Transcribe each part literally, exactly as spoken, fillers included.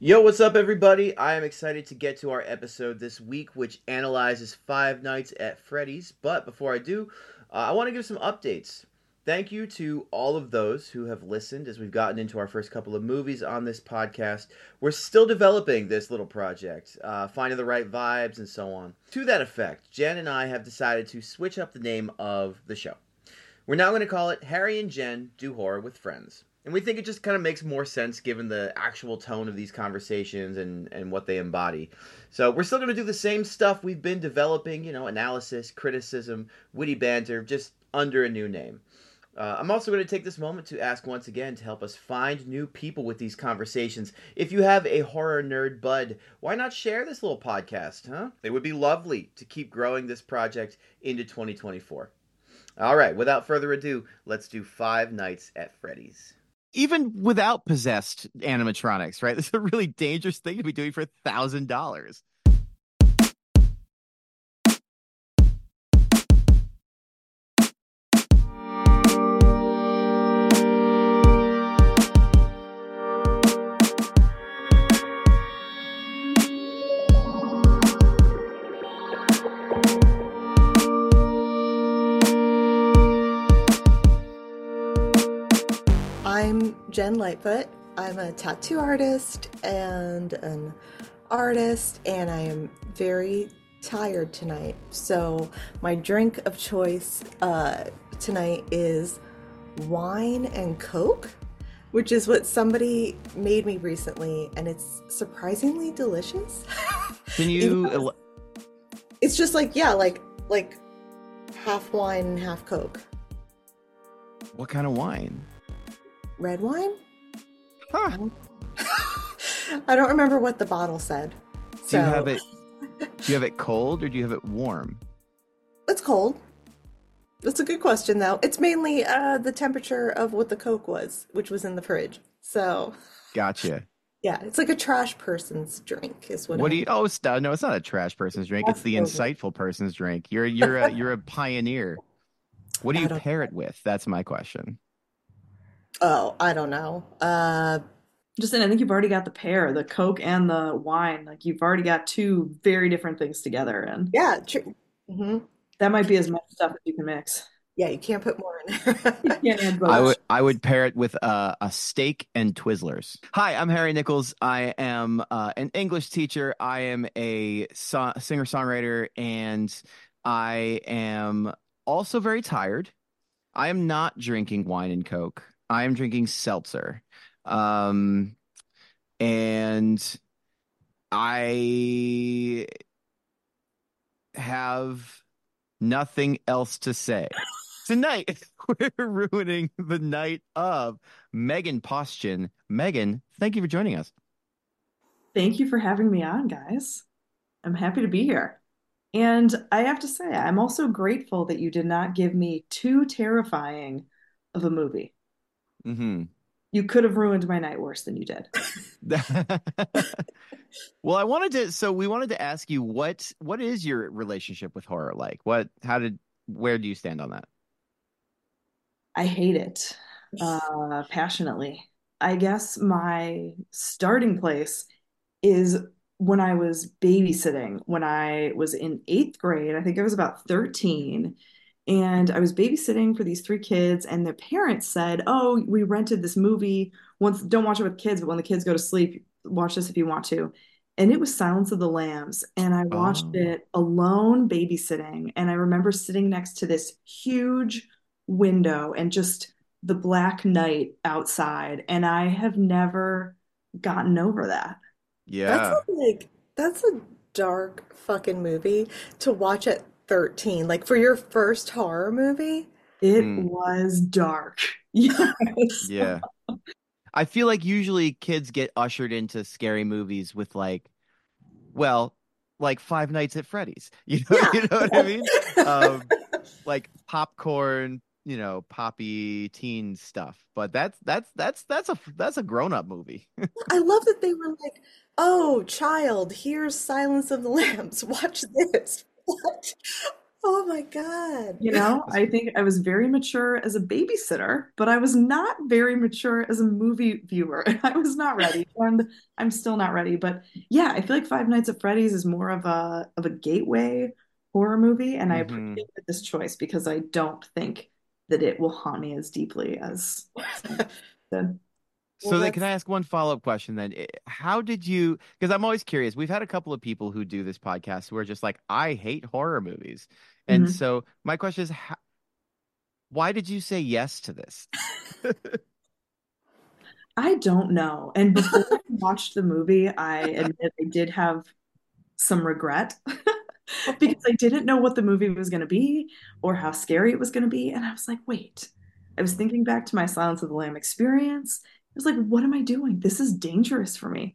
Yo, what's up, everybody? I am excited to get to our episode this week, which analyzes Five Nights at Freddy's. But before I do, uh, I want to give some updates. Thank you to all of those who have listened as we've gotten into our first couple of movies on this podcast. We're still developing this little project, uh, finding the right vibes and so on. To that effect, Jen and I have decided to switch up the name of the show. We're now going to call it Harry and Jen Do Horror with Friends. And we think it just kind of makes more sense given the actual tone of these conversations and, and what they embody. So we're still going to do the same stuff we've been developing, you know, analysis, criticism, witty banter, just under a new name. Uh, I'm also going to take this moment to ask once again to help us find new people with these conversations. If you have a horror nerd bud, why not share this little podcast, huh? It would be lovely to keep growing this project into twenty twenty-four. All right, without further ado, let's do Five Nights at Freddy's. Even without possessed animatronics, right? This is a really dangerous thing to be doing for one thousand dollars. I'm Jen Lightfoot. I'm a tattoo artist and an artist, and I am very tired tonight. So my drink of choice uh, tonight is wine and Coke, which is what somebody made me recently, and it's surprisingly delicious. Can you? It, it's just like, yeah, like like half wine and half Coke. What kind of wine? Red wine? Huh. I don't, I don't remember what the bottle said. So. Do you have it? Do you have it cold or do you have it warm? It's cold. That's a good question, though. It's mainly uh, the temperature of what the Coke was, which was in the fridge. So. Gotcha. Yeah, it's like a trash person's drink, is what. What do you? Oh, no, it's not a trash person's drink. It's the insightful person's drink. You're you're a, you're a pioneer. What do you pair it with? That's my question. Oh, I don't know. Uh, Justin, I think you've already got the pair, the Coke and the wine. Like, you've already got two very different things together. And yeah, true. Mm-hmm. That might be as much stuff as you can mix. Yeah, you can't put more in there. You can't add both. I would, I would pair it with uh, a steak and Twizzlers. Hi, I'm Harry Nichols. I am uh, an English teacher. I am a so- singer-songwriter, and I am also very tired. I am not drinking wine and Coke. I am drinking seltzer, um, and I have nothing else to say. Tonight, we're ruining the night of Megan Paustian. Megan, thank you for joining us. Thank you for having me on, guys. I'm happy to be here. And I have to say, I'm also grateful that you did not give me too terrifying of a movie. Mm-hmm. You could have ruined my night worse than you did. Well, I wanted to. So we wanted to ask you what what is your relationship with horror like? What? How did? Where do you stand on that? I hate it uh, passionately. I guess my starting place is when I was babysitting. When I was in eighth grade, I think I was about thirteen. And I was babysitting for these three kids, and their parents said, oh, we rented this movie. Once, don't watch it with kids, but when the kids go to sleep, watch this if you want to. And it was Silence of the Lambs. And I watched oh. it alone babysitting. And I remember sitting next to this huge window and just the black night outside. And I have never gotten over that. Yeah. That's a, like, that's a dark fucking movie to watch at thirteen, like, for your first horror movie. It mm. was dark. Yes. Yeah. I feel like usually kids get ushered into scary movies with, like, well, like Five Nights at Freddy's. You know, yeah. You know what I mean? Um, like popcorn, you know, poppy teen stuff. But that's that's that's that's a that's a grown-up movie. I love that they were like, "Oh, child, here's Silence of the Lambs. Watch this." What? oh my God. You know, I think I was very mature as a babysitter, but I was not very mature as a movie viewer. I was not ready. And I'm still not ready. But yeah, I feel like Five Nights at Freddy's is more of a of a gateway horror movie. And mm-hmm. I appreciate this choice because I don't think that it will haunt me as deeply as the So well, then, can I ask one follow-up question then? How did you, because I'm always curious, we've had a couple of people who do this podcast who are just like, I hate horror movies. And mm-hmm. so my question is, how, why did you say yes to this? I don't know. And before I watched the movie, I admit I did have some regret because I didn't know what the movie was going to be or how scary it was going to be. And I was like, wait, I was thinking back to my Silence of the Lambs experience. I was like, what am I doing? This is dangerous for me.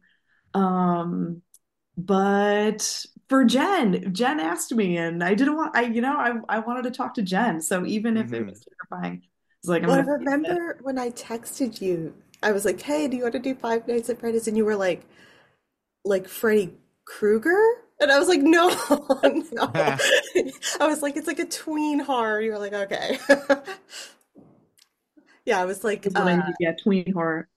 Um, but for Jen, Jen asked me and I didn't want, I, you know, I, I wanted to talk to Jen. So even if mm-hmm. it was terrifying, it's like, well, I'm I remember when I texted you, I was like, hey, do you want to do Five Nights at Freddy's? And you were like, like Freddy Krueger? And I was like, no, no. I was like, it's like a tween horror. You were like, okay. Yeah, I was like, uh, I did, yeah, tween horror.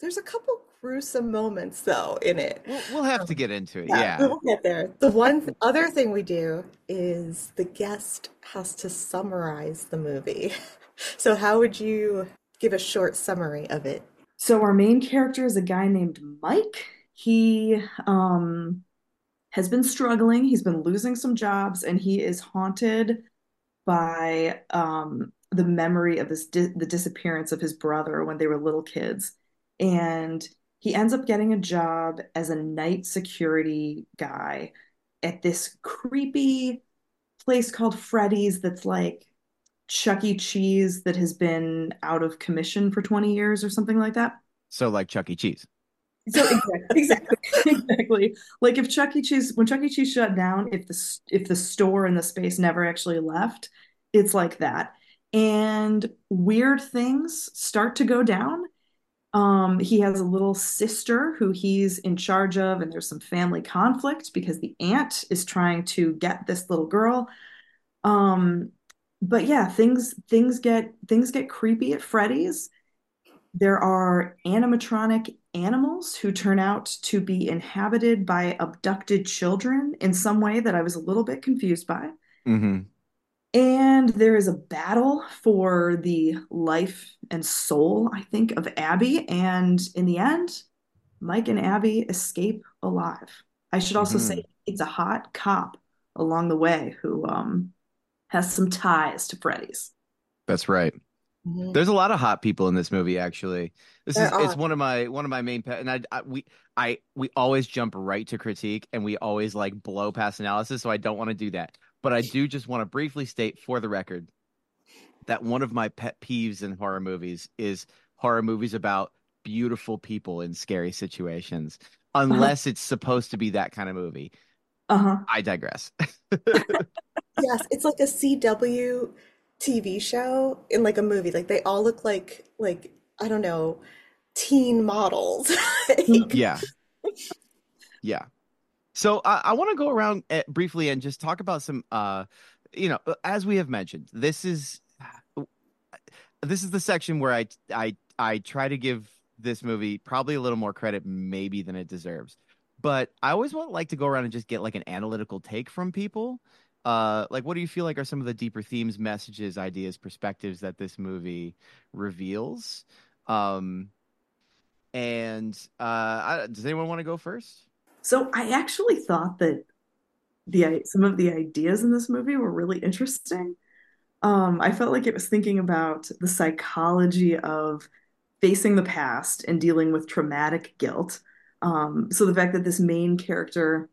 There's a couple gruesome moments though in it. We'll, we'll have to get into it. Yeah, yeah. We'll get there. The one th- other thing we do is the guest has to summarize the movie. So, how would you give a short summary of it? So, our main character is a guy named Mike. He um, has been struggling. He's been losing some jobs, and he is haunted by. Um, the memory of this di- the disappearance of his brother when they were little kids. And he ends up getting a job as a night security guy at this creepy place called Freddy's that's like Chuck E. Cheese that has been out of commission for twenty years or something like that. So like Chuck E. Cheese. So exactly, exactly, exactly. Like if Chuck E. Cheese, when Chuck E. Cheese shut down, if the if the store in the space never actually left, it's like that. And weird things start to go down. Um, he has a little sister who he's in charge of, and there's some family conflict because the aunt is trying to get this little girl. Um, but yeah, things things get things get creepy at Freddy's. There are animatronic animals who turn out to be inhabited by abducted children in some way that I was a little bit confused by. Mm-hmm. And there is a battle for the life and soul, I think, of Abby. And in the end, Mike and Abby escape alive. I should also mm-hmm. say it's a hot cop along the way who um, has some ties to Freddy's. That's right. Mm-hmm. There's a lot of hot people in this movie, actually. This They're is odd. It's one of my one of my main pet, and I, I we I we always jump right to critique, and we always like blow past analysis. So I don't want to do that. But I do just want to briefly state for the record that one of my pet peeves in horror movies is horror movies about beautiful people in scary situations, unless uh-huh. it's supposed to be that kind of movie. Uh-huh. I digress. Yes, it's like a C W T V show in like a movie. Like they all look like, like I don't know, teen models. Like... Yeah. Yeah. So uh, I want to go around at, briefly and just talk about some, uh, you know, as we have mentioned, this is this is the section where I, I, I try to give this movie probably a little more credit maybe than it deserves. But I always want like to go around and just get like an analytical take from people. Uh, like, what do you feel like are some of the deeper themes, messages, ideas, perspectives that this movie reveals? Um, and uh, I, does anyone want to go first? So I actually thought that the some of the ideas in this movie were really interesting. Um, I felt like it was thinking about the psychology of facing the past and dealing with traumatic guilt. Um, so the fact that this main character,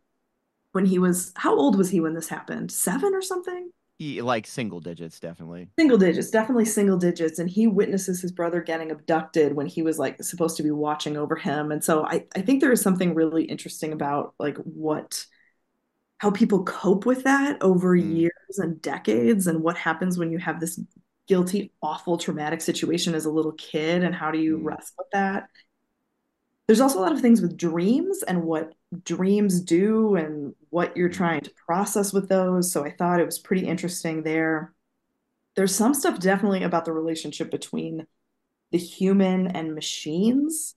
when he was, how old was he when this happened? Seven or something? He, like single digits, definitely. Single digits, definitely single digits. And he witnesses his brother getting abducted when he was like supposed to be watching over him. And so I, I think there is something really interesting about like what, how people cope with that over mm. years and decades, and what happens when you have this guilty, awful, traumatic situation as a little kid, and how do you mm. wrestle with that? There's also a lot of things with dreams and what dreams do and what you're trying to process with those. So I thought it was pretty interesting there. There's some stuff definitely about the relationship between the human and machines.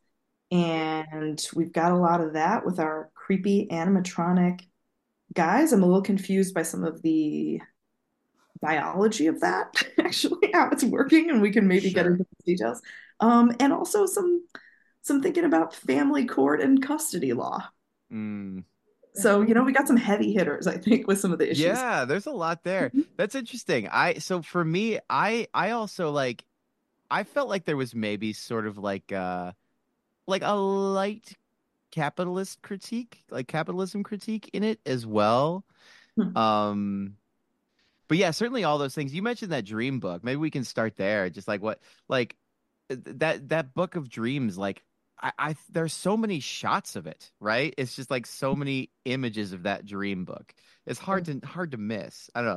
And we've got a lot of that with our creepy animatronic guys. I'm a little confused by some of the biology of that, actually, how it's working. And we can maybe sure. get into the details. Um, and also some... I'm thinking about family court and custody law. Mm. So, you know, we got some heavy hitters, I think, with some of the issues. Yeah, there's a lot there. That's interesting. I so for me, I I also like I felt like there was maybe sort of like uh like a light capitalist critique, like capitalism critique in it as well. Hmm. Um but yeah, certainly all those things. You mentioned that dream book. Maybe we can start there. Just like what like that that book of dreams, like I, I there's so many shots of it, right? It's just like so many images of that dream book. It's hard to hard to miss. I don't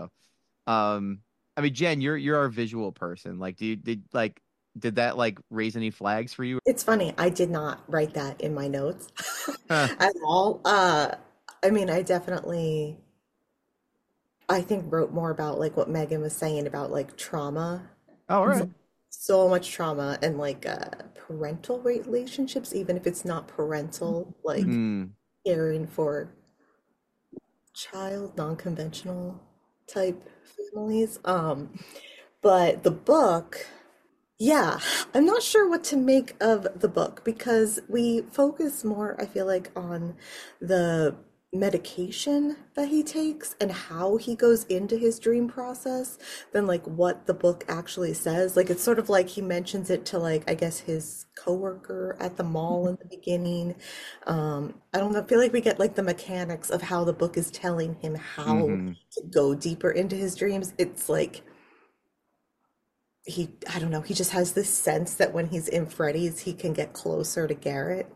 know. Um, I mean, Jen, you're you're our visual person. Like, do you did like did that like raise any flags for you? It's funny. I did not write that in my notes huh. at all. Uh, I mean, I definitely, I think wrote more about like what Megan was saying about like trauma. Oh, all right. So much trauma and like uh parental relationships, even if it's not parental, like mm. caring for child non-conventional type families, um but the book, yeah, I'm not sure what to make of the book because we focus more, I feel like, on the medication that he takes and how he goes into his dream process than like what the book actually says. Like, it's sort of like he mentions it to like, I guess, his coworker at the mall in the beginning. Um, I don't know. I feel like we get like the mechanics of how the book is telling him how mm-hmm. to go deeper into his dreams. It's like he, I don't know. He just has this sense that when he's in Freddy's, he can get closer to Garrett.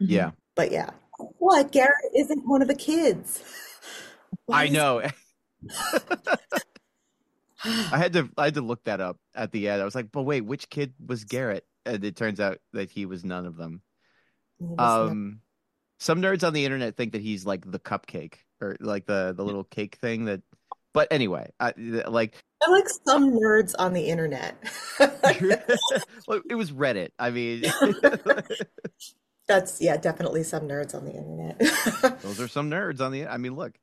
Yeah. But yeah. What? Garrett isn't one of the kids. Why I know. I had to I had to look that up at the end. I was like, but wait, which kid was Garrett? And it turns out that he was none of them. Um, some nerds on the internet think that he's like the cupcake or like the, the little cake thing that. But anyway, I, like I like some nerds on the internet. Well, it was Reddit. I mean. That's, yeah, definitely some nerds on the internet. Those are some nerds on the, I mean, look.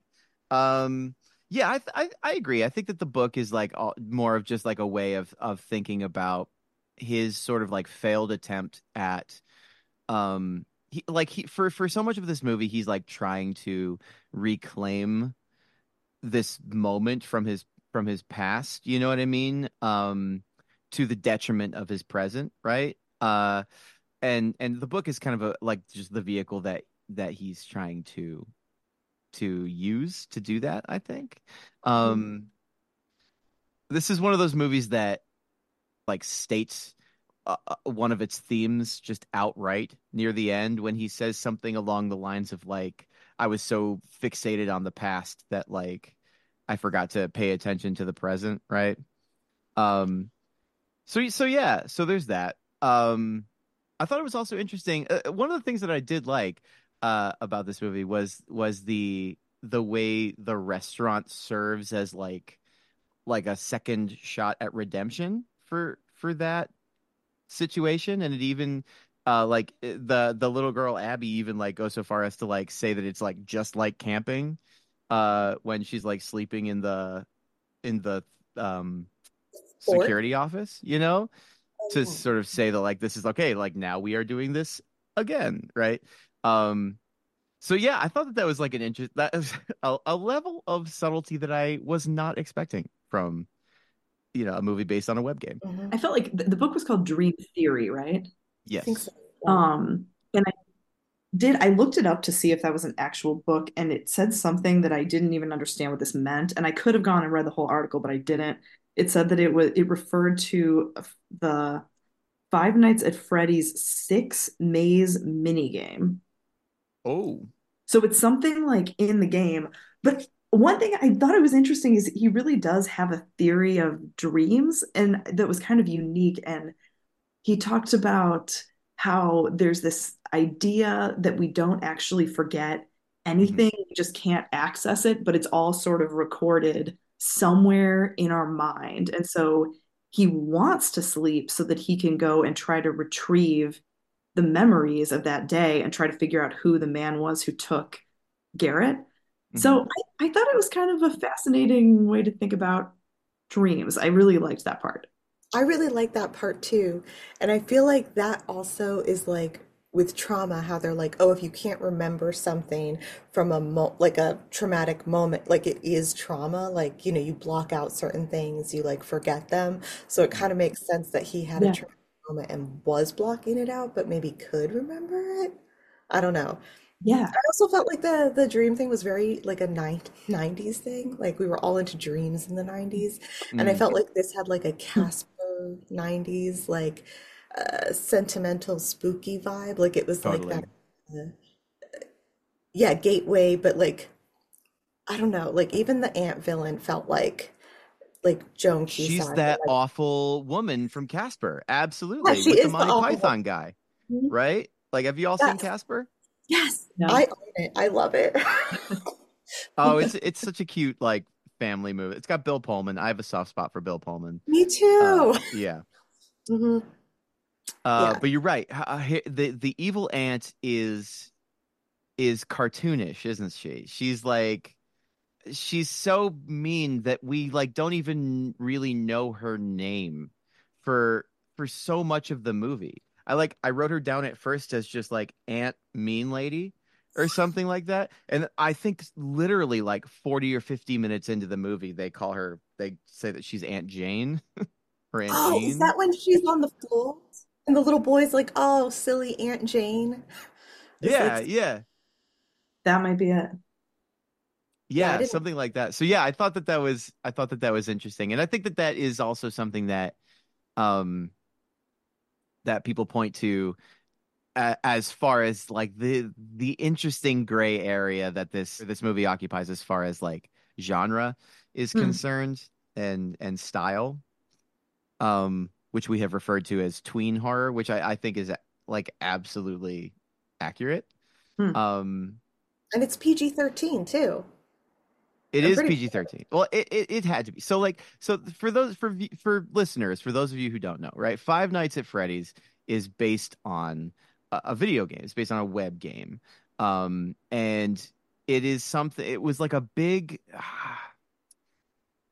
Um, yeah, I, th- I I agree. I think that the book is like all, more of just like a way of, of thinking about his sort of like failed attempt at, um, he, like he for, for so much of this movie, he's like trying to reclaim this moment from his, from his past, you know what I mean? Um, to the detriment of his present, right? Uh, And and the book is kind of a like just the vehicle that that he's trying to to use to do that, I think. Um, mm-hmm. This is one of those movies that like states uh, one of its themes just outright near the end when he says something along the lines of like, I was so fixated on the past that like I forgot to pay attention to the present, right? Um, so so yeah, so there's that. Um, I thought it was also interesting. Uh, one of the things that I did like uh, about this movie was was the the way the restaurant serves as like like a second shot at redemption for for that situation, and it even uh, like the the little girl Abby even like goes so far as to like say that it's like just like camping uh, when she's like sleeping in the in the um, security office, you know. To sort of say that, like, this is okay, like, now we are doing this again, right? Um, so, yeah, I thought that that was, like, an interest, that was a, a level of subtlety that I was not expecting from, you know, a movie based on a web game. I felt like the, the book was called Dream Theory, right? Yes. I think so. Um, and I did, I looked it up to see if that was an actual book, and it said something that I didn't even understand what this meant, and I could have gone and read the whole article, but I didn't. It said that it was it referred to the Five Nights at Freddy's six maze minigame. Oh. So it's something like in the game. But one thing I thought it was interesting is he really does have a theory of dreams, and that was kind of unique. And he talked about how there's this idea that we don't actually forget anything, mm-hmm. we just can't access it, but it's all sort of recorded somewhere in our mind. And so he wants to sleep so that he can go and try to retrieve the memories of that day and try to figure out who the man was who took Garrett. Mm-hmm. So I, I thought it was kind of a fascinating way to think about dreams. I really liked that part. I really like that part too. And I feel like that also is like with trauma, how they're like, oh, if you can't remember something from a mo- like a traumatic moment, like it is trauma, like, you know, you block out certain things, you like forget them. So it kind of makes sense that he had yeah. a traumatic moment and was blocking it out, but maybe could remember it. I don't know. Yeah. I also felt like the the dream thing was very like a nineties thing. Like we were all into dreams in the nineties. Mm. And I felt like this had like a Casper nineties, like uh, sentimental, spooky vibe. Like it was totally. like that, uh, yeah, gateway. But like, I don't know, like even the ant villain felt like, like Joan Cusack. She's that like, awful woman from Casper. Absolutely. Yeah, she with is the Monty the Python guy, mm-hmm. right? Like, have you all yes. seen Casper? Yes, no. I own it. I love it. oh, it's it's such a cute like family movie. It's got Bill Pullman. I have a soft spot for Bill Pullman. Me too. Uh, yeah. Mm-hmm. Uh, yeah. But you're right. The the evil aunt is is cartoonish, isn't she? She's like she's so mean that we like don't even really know her name for for so much of the movie. I like I wrote her down at first as just like Aunt Mean Lady or something like that. And I think literally like forty or fifty minutes into the movie, they call her, they say that she's Aunt Jane. Or Aunt oh, Jane. Is that when she's on the floor and the little boy's like, oh, silly Aunt Jane. It's yeah, like, yeah. That might be it. Yeah, yeah something like that. So yeah, I thought that that was, I thought that that was interesting. And I think that that is also something that, um, that people point to uh, as far as like the the interesting gray area that this this movie occupies as far as like genre is mm. concerned and and style, um, which we have referred to as tween horror, which I, I think is like absolutely accurate. Mm. Um, and it's P G thirteen too. It I'm is P G thirteen. Sure. Well, it, it it had to be. So like so for those for for listeners, for those of you who don't know, right? Five Nights at Freddy's is based on a, a video game. It's based on a web game. Um and it is something it was like a big ah,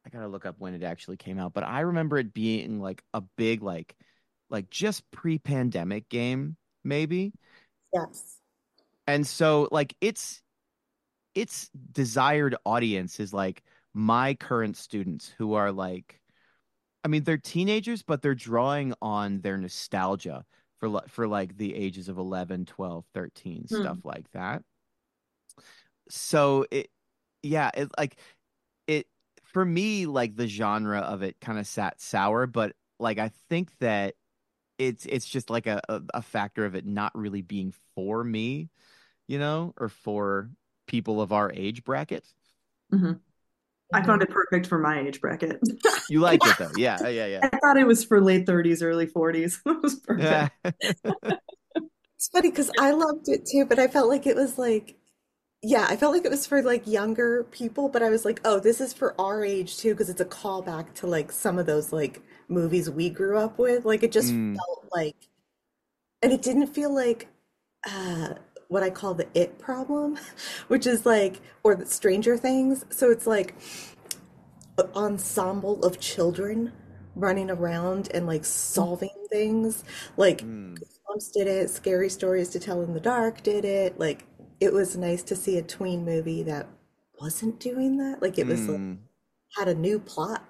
I got to look up when it actually came out, but I remember it being like a big like like just pre-pandemic game maybe. Yes. And so like it's its desired audience is like my current students who are like, I mean, they're teenagers, but they're drawing on their nostalgia for, for like the ages of eleven, twelve, thirteen, hmm. stuff like that. So it, yeah, it like it, for me, like the genre of it kind of sat sour, but like, I think that it's, it's just like a, a, a factor of it not really being for me, you know, or for people of our age bracket. Mm-hmm. I found it perfect for my age bracket. You liked it though. Yeah, yeah, yeah. I thought it was for late thirties, early forties. It was perfect. Yeah. It's funny because I loved it too, but I felt like it was like, yeah, I felt like it was for like younger people, but I was like, oh, this is for our age too, because it's a callback to like some of those like movies we grew up with. Like it just mm. felt like, and it didn't feel like, uh, what I call the it problem, which is like, or the Stranger Things. So it's like an ensemble of children running around and like solving things. Like mm. Goosebumps did it, Scary Stories to Tell in the Dark did it. Like it was nice to see a tween movie that wasn't doing that. Like it was mm. like, had a new plot.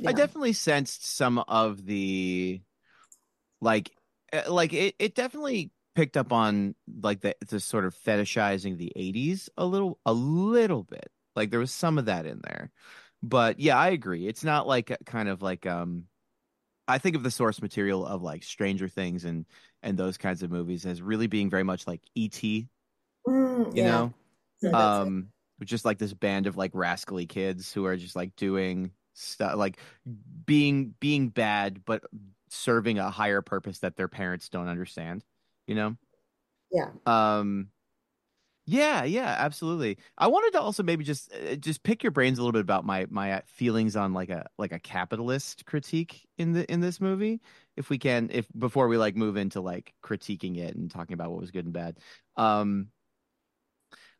Yeah. I definitely sensed some of the like, like it, it definitely picked up on like the, the sort of fetishizing the eighties a little a little bit. Like there was some of that in there, but yeah, I agree, it's not like a, kind of like um I think of the source material of like Stranger Things and and those kinds of movies as really being very much like E T mm, you yeah. know yeah, um just like this band of like rascally kids who are just like doing stuff like being being bad but serving a higher purpose that their parents don't understand, you know? Yeah. Um, yeah, yeah, absolutely. I wanted to also maybe just uh, just pick your brains a little bit about my my feelings on like a like a capitalist critique in the in this movie, if we can, if before we like move into like critiquing it and talking about what was good and bad. Um,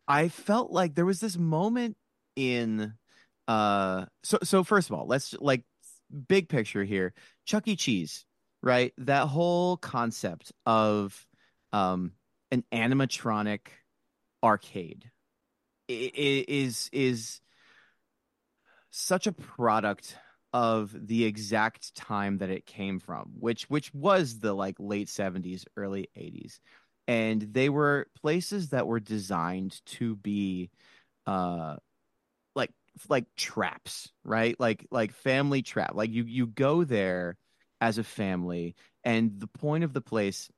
I felt like there was this moment in uh so so first of all, let's like big picture here. Chuck E. Cheese, right? That whole concept of um an animatronic arcade is is such a product of the exact time that it came from, which which was the like late seventies, early eighties, and they were places that were designed to be uh like like traps, right? Like like family trap. Like you you go there as a family, and the point of the place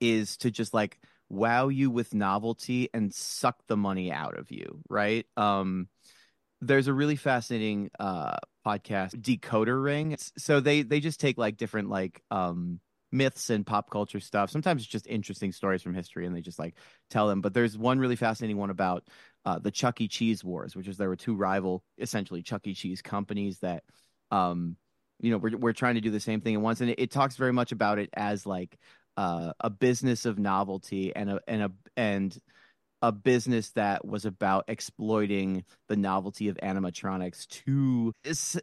is to just like wow you with novelty and suck the money out of you, right? Um, there's a really fascinating uh, podcast, Decoder Ring. So they they just take like different like um, myths and pop culture stuff. Sometimes it's just interesting stories from history, and they just like tell them. But there's one really fascinating one about uh, the Chuck E. Cheese Wars, which is there were two rival, essentially Chuck E. Cheese companies that, um, you know, we're we're trying to do the same thing at once, and it, it talks very much about it as like. Uh, a business of novelty and a and a and a business that was about exploiting the novelty of animatronics to,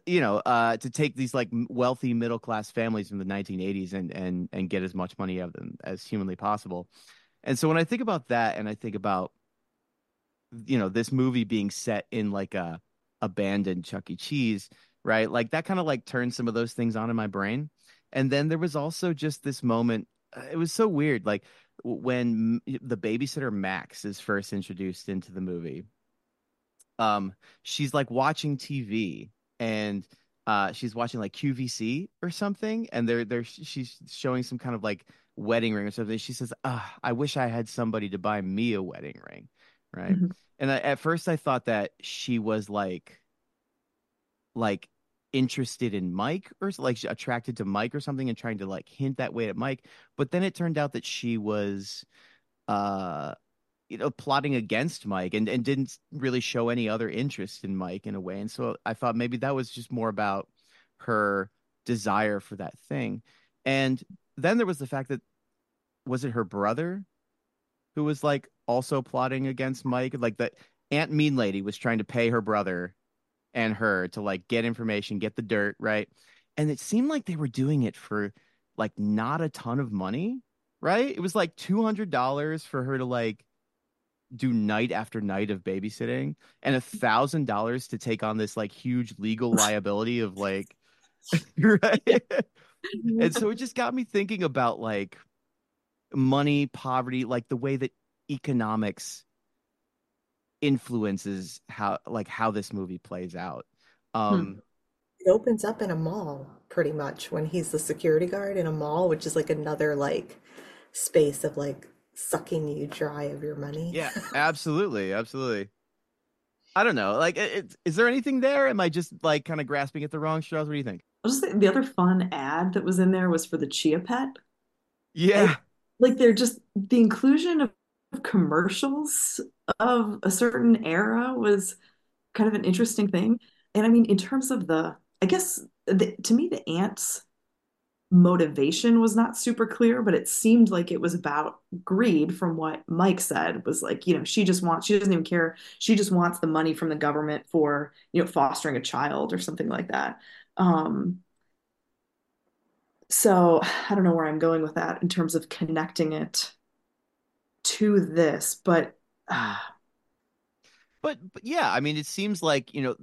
you know, uh, to take these like wealthy middle class families from the nineteen eighties and and and get as much money out of them as humanly possible. And so when I think about that, and I think about, you know, this movie being set in like a abandoned Chuck E. Cheese, right? Like that kind of like turned some of those things on in my brain. And then there was also just this moment. It was so weird, like when the babysitter Max is first introduced into the movie, um, she's like watching T V, and uh, she's watching like Q V C or something, and they're they're she's showing some kind of like wedding ring or something. She says, "Ah, oh, I wish I had somebody to buy me a wedding ring," right? Mm-hmm. And I, at first, I thought that she was like, like. interested in Mike, or like attracted to Mike or something, and trying to like hint that way at Mike. But then it turned out that she was uh you know plotting against Mike, and and didn't really show any other interest in Mike in a way. And so I thought maybe that was just more about her desire for that thing. And then there was the fact that, was it her brother who was like also plotting against Mike? Like that Aunt Mean Lady was trying to pay her brother and her to like get information, get the dirt, right? And it seemed like they were doing it for like not a ton of money, right? It was like two hundred dollars for her to like do night after night of babysitting, and a thousand dollars to take on this like huge legal liability of like right? And so it just got me thinking about like money, poverty, like the way that economics influences how like how this movie plays out. Um it opens up in a mall pretty much, when he's the security guard in a mall, which is like another like space of like sucking you dry of your money. Yeah, absolutely, absolutely. I don't know, like it, is there anything there? Am I just like kind of grasping at the wrong straws? What do you think? I was just thinking, the other fun ad that was in there was for the Chia Pet. Yeah, like, like they're just the inclusion of commercials of a certain era was kind of an interesting thing. And I mean, in terms of the, I guess the, to me, the aunt's motivation was not super clear, but it seemed like it was about greed, from what Mike said, was like, you know, she just wants, she doesn't even care. She just wants the money from the government for, you know, fostering a child or something like that. Um, so I don't know where I'm going with that in terms of connecting it to this, but uh... but but yeah, I mean, it seems like, you know,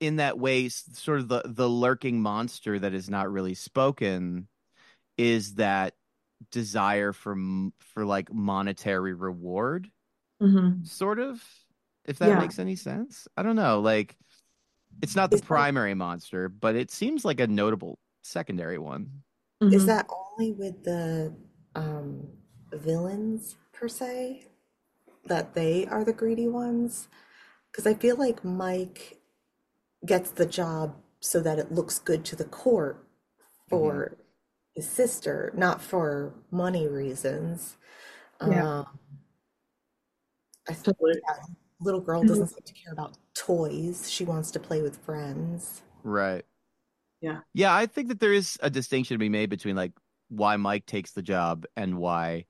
in that way, sort of the the lurking monster that is not really spoken is that desire for for like monetary reward, mm-hmm. sort of, if that yeah. makes any sense. I don't know, like it's not the is primary that... monster, but it seems like a notable secondary one. Mm-hmm. Is that only with the um villains per se, that they are the greedy ones? Because I feel like Mike gets the job so that it looks good to the court for mm-hmm. his sister, not for money reasons. Yeah. Um, I think that little girl doesn't mm-hmm. seem to care about toys. She wants to play with friends. Right. Yeah. Yeah, I think that there is a distinction to be made between like why Mike takes the job and why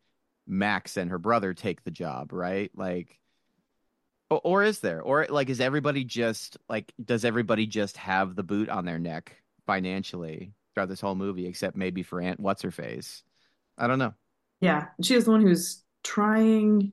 Max and her brother take the job, right? Like, or, or is there? Or like, is everybody just like, does everybody just have the boot on their neck financially throughout this whole movie, except maybe for Aunt What's-Her-Face? I don't know. Yeah. She is the one who's trying.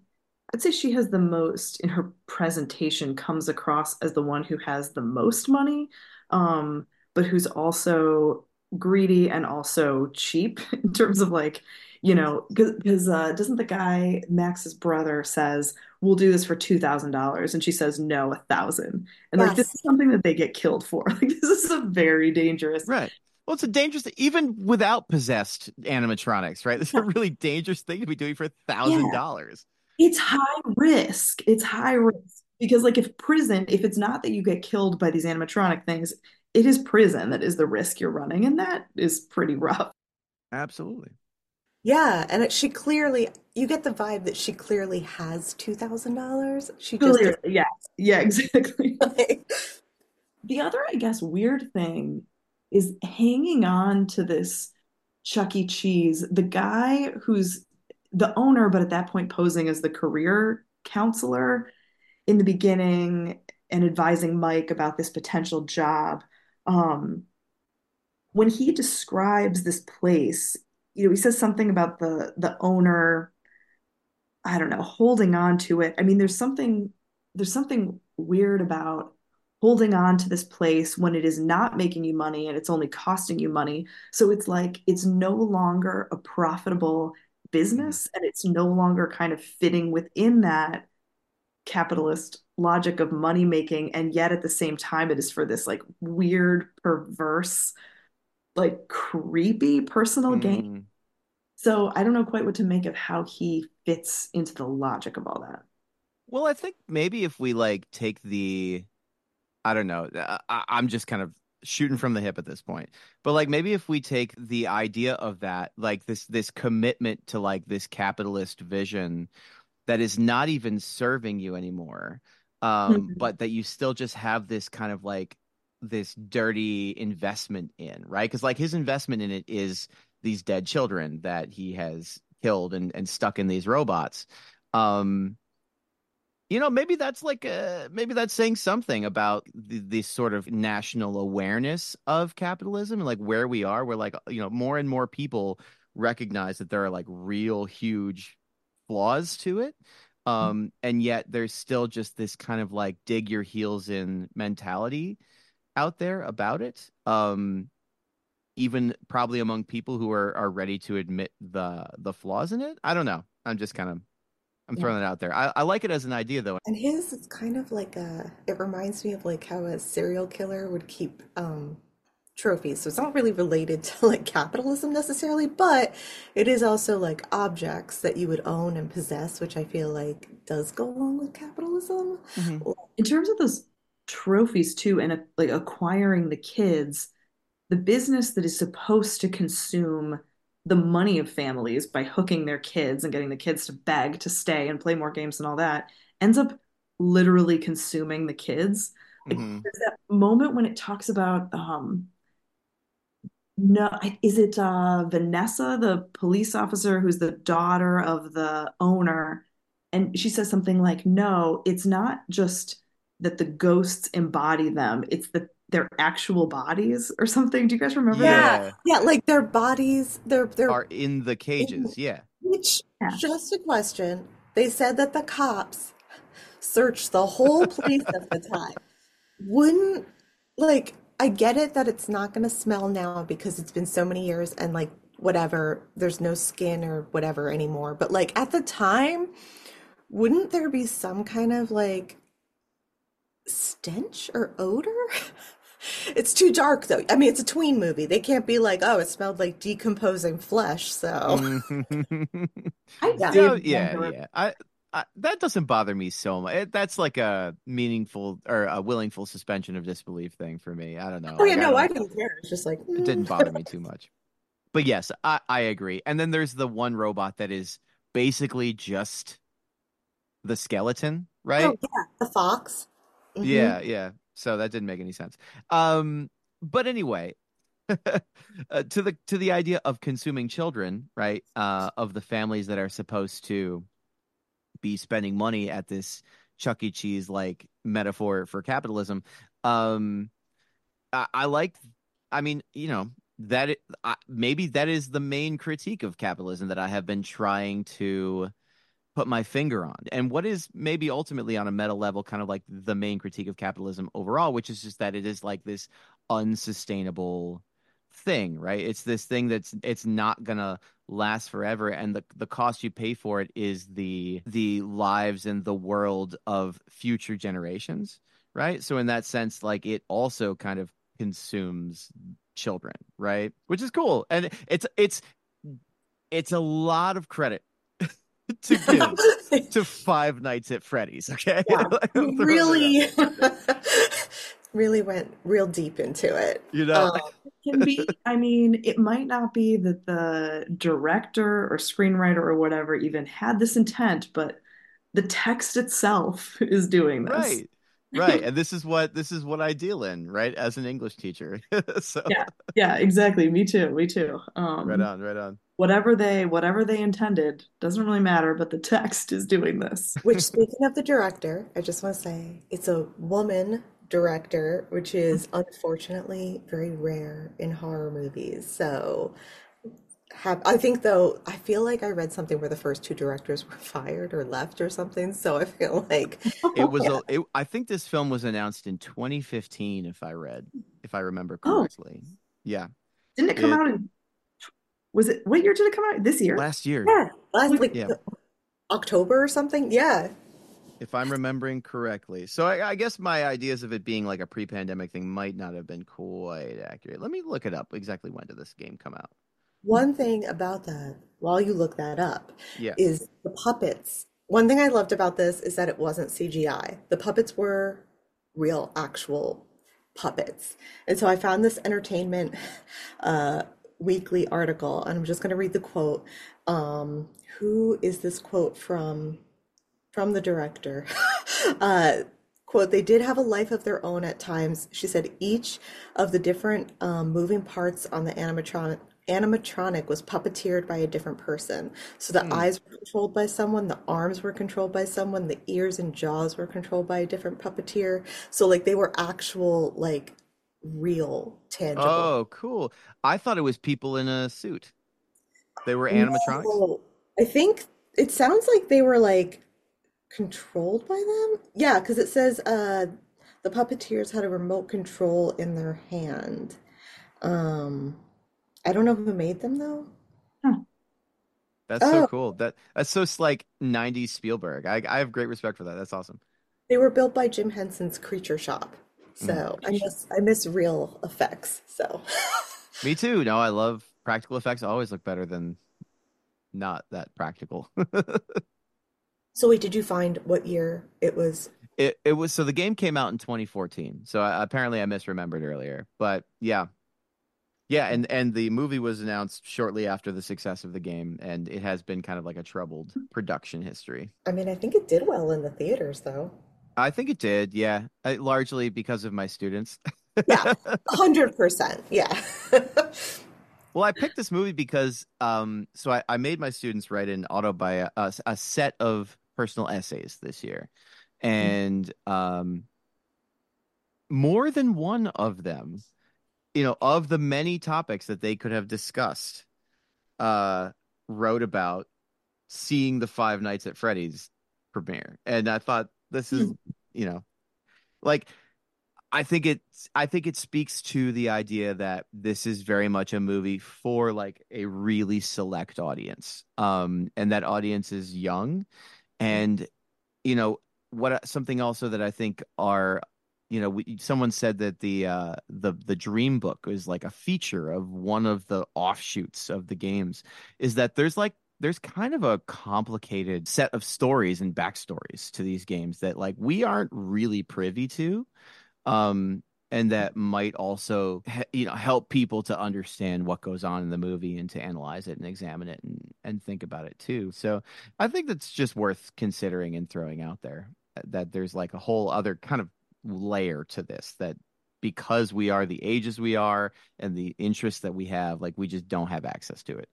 I'd say she has the most, in her presentation, comes across as the one who has the most money, um, but who's also greedy and also cheap in terms of like, you know, because uh, doesn't the guy, Max's brother, says, we'll do this for two thousand dollars. And she says, no, a thousand. And yes. like, this is something that they get killed for. Like, this is a very dangerous. Right. Well, it's a dangerous, even without possessed animatronics, right? This is a really dangerous thing to be doing for a thousand dollars. It's high risk. It's high risk because like if prison, if it's not that you get killed by these animatronic things, it is prison that is the risk you're running. And that is pretty rough. Absolutely. Yeah. And it, she clearly, you get the vibe that she clearly has two thousand dollars. She just clearly, yeah. Yeah, exactly. Like, the other, I guess, weird thing is hanging on to this Chuck E. Cheese, the guy who's the owner, but at that point posing as the career counselor in the beginning and advising Mike about this potential job. Um, when he describes this place, you know, he says something about the the owner, I don't know, holding on to it. I mean, there's something there's something weird about holding on to this place when it is not making you money and it's only costing you money. So it's like it's no longer a profitable business and it's no longer kind of fitting within that capitalist logic of money making. And yet at the same time, it is for this like weird, perverse, like creepy personal mm. gain. So I don't know quite what to make of how he fits into the logic of all that. Well, I think maybe if we like take the I don't know. I, I'm just kind of shooting from the hip at this point. But like maybe if we take the idea of that, like this this commitment to like this capitalist vision that is not even serving you anymore, um, but that you still just have this kind of like this dirty investment in, right? Because like his investment in it is these dead children that he has killed and, and stuck in these robots. Um You know, maybe that's like a, maybe that's saying something about the, the sort of national awareness of capitalism and like where we are. We're like, you know, more and more people recognize that there are like real huge flaws to it. Um, and yet there's still just this kind of like dig your heels in mentality out there about it. Um, even probably among people who are, are ready to admit the the flaws in it. I don't know. I'm just kind of. I'm throwing yeah. it out there. I, I like it as an idea, though. And his is kind of like a, it reminds me of like how a serial killer would keep um, trophies. So it's not really related to like capitalism necessarily, but it is also like objects that you would own and possess, which I feel like does go along with capitalism. Mm-hmm. In terms of those trophies too, and like acquiring the kids, the business that is supposed to consume the money of families by hooking their kids and getting the kids to beg to stay and play more games and all that ends up literally consuming the kids. Like, mm-hmm. there's that moment when it talks about, um, no, is it uh, Vanessa, the police officer who's the daughter of the owner? And she says something like, no, it's not just that the ghosts embody them. It's that their actual bodies or something. Do you guys remember yeah. that? Yeah, like their bodies, their their are in the cages, in, yeah. Which, yeah. just a question. They said that the cops searched the whole place at the time. Wouldn't, like, I get it that it's not going to smell now because it's been so many years and, like, whatever, there's no skin or whatever anymore. But, like, at the time, wouldn't there be some kind of, like, stench or odor? It's too dark, though. I mean, it's a tween movie. They can't be like, oh, it smelled like decomposing flesh, so. I yeah, yeah, yeah. I, I, that doesn't bother me so much. It, that's like a meaningful or a willful suspension of disbelief thing for me. I don't know. Oh, yeah, like, no, I don't, I don't care. It's just like. Mm. It didn't bother me too much. But yes, I, I agree. And then there's the one robot that is basically just the skeleton, right? Oh, yeah, the fox. Mm-hmm. Yeah, yeah. So that didn't make any sense. Um, but anyway, uh, to the to the idea of consuming children, right? Uh, of the families that are supposed to be spending money at this Chuck E. Cheese like metaphor for capitalism. Um, I, I like. I mean, you know, that it, I, maybe that is the main critique of capitalism that I have been trying to put my finger on, and what is maybe ultimately on a meta level kind of like the main critique of capitalism overall, which is just that it is like this unsustainable thing, right? It's this thing that's it's not gonna last forever, and the the cost you pay for it is the the lives and the world of future generations, right? So in that sense, like, it also kind of consumes children, right? Which is cool, and it's it's it's a lot of credit to give to Five Nights at Freddy's, okay? Yeah, really, really went real deep into it. You know, um, it can be. I mean, it might not be that the director or screenwriter or whatever even had this intent, but the text itself is doing this, right? Right, and this is what this is what I deal in, right? As an English teacher, so yeah, yeah, exactly. Me too. Me too. Um, right on. Right on. Whatever they whatever they intended doesn't really matter, but the text is doing this. Which, speaking of the director, I just want to say it's a woman director, which is unfortunately very rare in horror movies. So have, I think, though, I feel like I read something where the first two directors were fired or left or something. So I feel like it was. Yeah. A, it, I think this film was announced in twenty fifteen, if I read, if I remember correctly. Oh. Yeah. Didn't it come it, out in? Was it, what year did it come out? This year? Last year. Yeah. Last, like, yeah. October or something? Yeah. If I'm remembering correctly. So I, I guess my ideas of it being like a pre-pandemic thing might not have been quite accurate. Let me look it up. Exactly, when did this game come out? One thing about that, while you look that up, yeah. is the puppets. One thing I loved about this is that it wasn't C G I. The puppets were real, actual puppets. And so I found this entertainment... Uh, weekly article, and I'm just going to read the quote. Um, who is this quote from? From the director. uh, quote, "They did have a life of their own at times," she said. "Each of the different um, moving parts on the animatronic animatronic was puppeteered by a different person. So the mm. eyes were controlled by someone, the arms were controlled by someone, the ears and jaws were controlled by a different puppeteer." So, like, they were actual, like, real, tangible. Oh, cool. I thought it was people in a suit. They were animatronics? No, I think it sounds like they were, like, controlled by them. Yeah, because it says uh, the puppeteers had a remote control in their hand. Um, I don't know who made them, though. Huh. That's oh. so cool. That That's so, like, nineties Spielberg. I, I have great respect for that. That's awesome. They were built by Jim Henson's Creature Shop. So I miss I miss real effects. So me too. No, I love practical effects. Always look better than not that practical. So wait, did you find what year it was? It it was so the game came out in twenty fourteen. So I, apparently I misremembered earlier, but yeah, yeah, and and the movie was announced shortly after the success of the game, and it has been kind of like a troubled production history. I mean, I think it did well in the theaters, though. I think it did, yeah. I, largely because of my students. Yeah, one hundred percent, yeah. Well, I picked this movie because, um, so I, I made my students write an autobi- a, a set of personal essays this year. And um, more than one of them, you know, of the many topics that they could have discussed, uh, wrote about seeing the Five Nights at Freddy's premiere. And I thought, this is, you know, like, I think it's, I think it speaks to the idea that this is very much a movie for, like, a really select audience. Um, and that audience is young. And, you know, what, something also that I think are, you know, we, someone said that the, uh, the, the Dream Book is like a feature of one of the offshoots of the games, is that there's like, there's kind of a complicated set of stories and backstories to these games that, like, we aren't really privy to. Um, and that might also, you know, help people to understand what goes on in the movie and to analyze it and examine it and, and think about it too. So I think that's just worth considering and throwing out there, that there's like a whole other kind of layer to this, that because we are the ages we are and the interests that we have, like we just don't have access to it.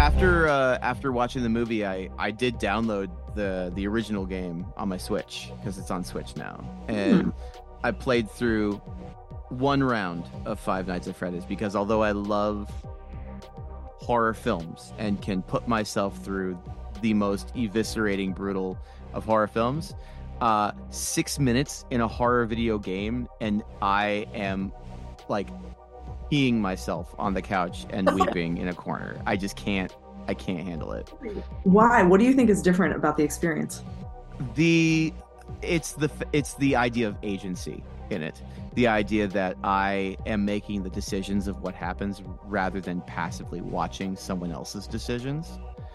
After uh, after watching the movie, I, I did download the, the original game on my Switch, because it's on Switch now. And mm. I played through one round of Five Nights at Freddy's, because although I love horror films and can put myself through the most eviscerating, brutal of horror films, uh, six minutes in a horror video game and I am like peeing myself on the couch and weeping in a corner. I just can't. I can't handle it. Why? What do you think is different about the experience? The it's the it's the idea of agency in it. The idea that I am making the decisions of what happens rather than passively watching someone else's decisions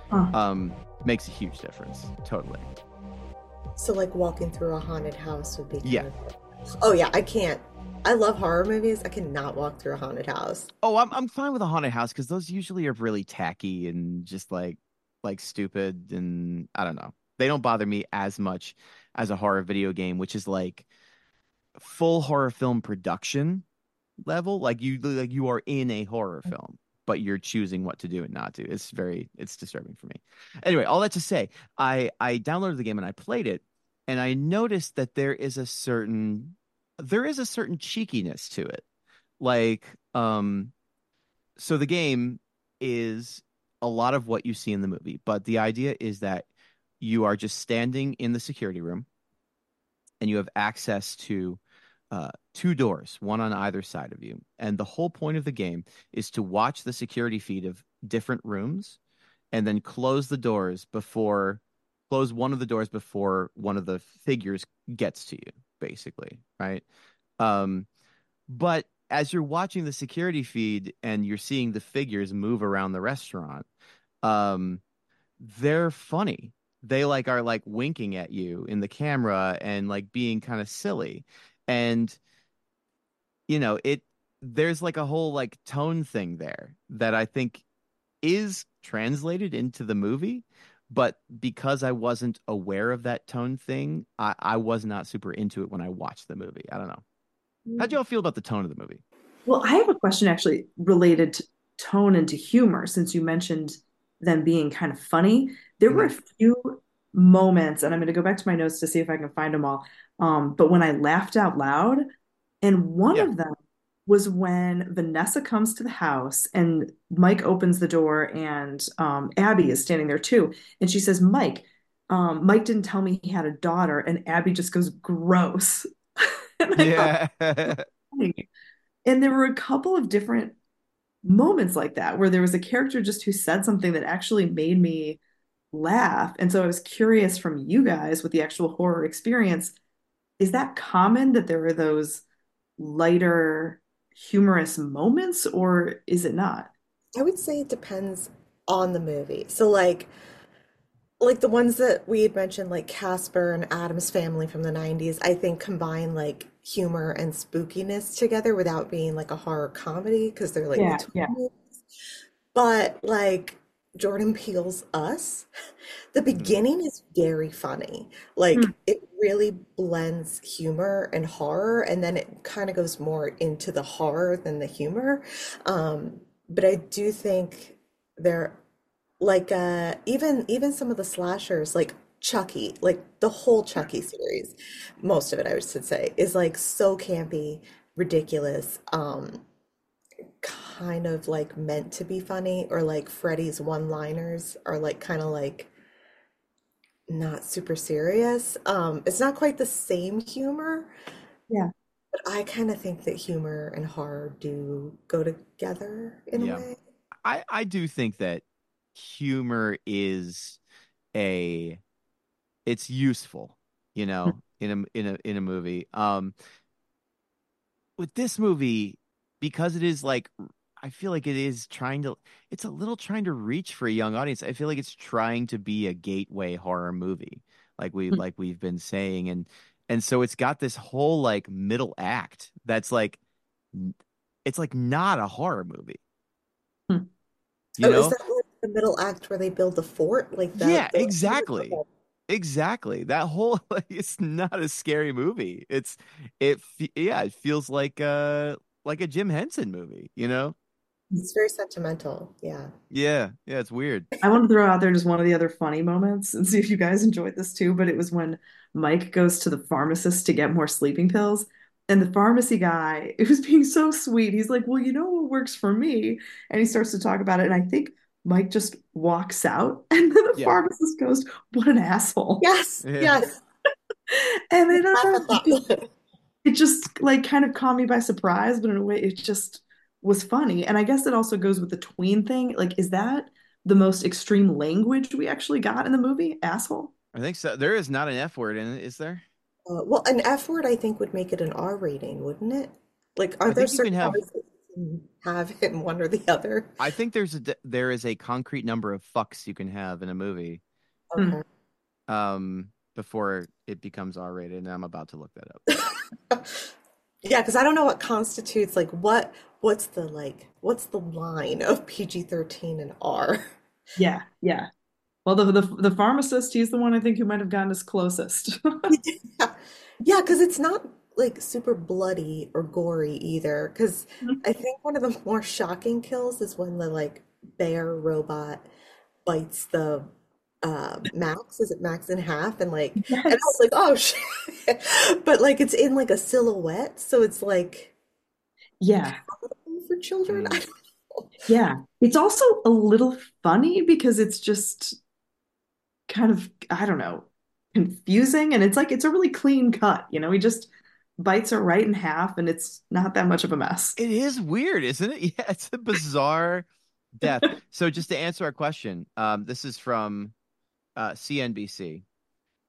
huh. um, makes a huge difference. Totally. So like walking through a haunted house would be kind yeah. of... Oh yeah, I can't. I love horror movies. I cannot walk through a haunted house. Oh, I'm I'm fine with a haunted house, because those usually are really tacky and just like like stupid, and I don't know. They don't bother me as much as a horror video game, which is like full horror film production level. Like you like you are in a horror film, but you're choosing what to do and not do. It's very it's disturbing for me. Anyway, all that to say, I I downloaded the game and I played it, and I noticed that there is a certain There is a certain cheekiness to it. Like, um, so the game is a lot of what you see in the movie, but the idea is that you are just standing in the security room and you have access to uh, two doors, one on either side of you. And the whole point of the game is to watch the security feed of different rooms and then close the doors before, close one of the doors before one of the figures gets to you. Basically, right? Um, but as you're watching the security feed and you're seeing the figures move around the restaurant, um, they're funny. They like are like winking at you in the camera and like being kind of silly. And you know, it there's like a whole like tone thing there that I think is translated into the movie. But because I wasn't aware of that tone thing, I, I was not super into it when I watched the movie. I don't know. How'd y'all feel about the tone of the movie? Well, I have a question actually related to tone and to humor, since you mentioned them being kind of funny. There mm-hmm. were a few moments, and I'm going to go back to my notes to see if I can find them all. Um, but when I laughed out loud, and one yeah. of them was when Vanessa comes to the house and Mike opens the door, and um, Abby is standing there too. And she says, Mike, um, Mike didn't tell me he had a daughter. And Abby just goes, gross. And, yeah. thought, and there were a couple of different moments like that where there was a character just who said something that actually made me laugh. And so I was curious from you guys with the actual horror experience, is that common that there are those lighter humorous moments, or is it not? I would say it depends on the movie. So like like the ones that we had mentioned, like Casper and Adam's Family from the nineties, I think combine like humor and spookiness together without being like a horror comedy, because they're like yeah, the yeah. But like Jordan Peele's Us, the beginning mm-hmm. is very funny. Like mm-hmm. it really blends humor and horror, and then it kind of goes more into the horror than the humor. Um, but I do think they're like uh, even even some of the slashers, like Chuck E., like the whole Chuck E. series, most of it I should say, is like so campy, ridiculous. Um, kind of like meant to be funny, or like Freddy's one-liners are like kind of like not super serious. Um, it's not quite the same humor. Yeah. But I kind of think that humor and horror do go together in yeah. a way. I, I do think that humor is a, it's useful, you know? in a in a in a movie. Um, with this movie, because it is like, I feel like it is trying to, it's a little trying to reach for a young audience. I feel like it's trying to be a gateway horror movie, like we, like we've been saying. And, and so it's got this whole like middle act that's like, it's like not a horror movie. Hmm. You oh, know? Is that like the middle act where they build the fort? Like that? Yeah, exactly. Like, exactly. That whole, like, it's not a scary movie. It's, it, yeah, it feels like a, like a Jim Henson movie, you know? It's very sentimental. Yeah. Yeah. Yeah. It's weird. I want to throw out there just one of the other funny moments and see if you guys enjoyed this too. But it was when Mike goes to the pharmacist to get more sleeping pills. And the pharmacy guy, it was being so sweet. He's like, well, you know what works for me? And he starts to talk about it. And I think Mike just walks out. And then the yeah. pharmacist goes, what an asshole. Yes. Yeah. Yes. And then I it just like kind of caught me by surprise, but in a way it just was funny. And I guess it also goes with the tween thing. Like, is that the most extreme language we actually got in the movie? Asshole? I think so. There is not an F word in it, is there? Uh, well, an F word I think would make it an R rating, wouldn't it? Like, are I there certain have, words that you can have in one or the other? I think there's a, there is a concrete number of fucks you can have in a movie. Okay. Um, before it becomes R rated, and I'm about to look that up. Yeah, because I don't know what constitutes, like, what what's the like what's the line of P G thirteen and R? Yeah, yeah. Well, the the, the pharmacist, he's the one I think who might have gotten us closest. Yeah, yeah, because it's not like super bloody or gory either. Because mm-hmm. I think one of the more shocking kills is when the like bear robot bites the. Uh, Max, is it Max in half? And like, yes. And I was like, oh shit. But like, it's in like a silhouette, so it's like, yeah, for children. I don't know. Yeah, it's also a little funny because it's just kind of, I don't know, confusing, and it's like it's a really clean cut, you know. He just bites her right in half, and it's not that much of a mess. It is weird, isn't it? Yeah, it's a bizarre death. So just to answer our question, um, this is from. Uh, C N B C,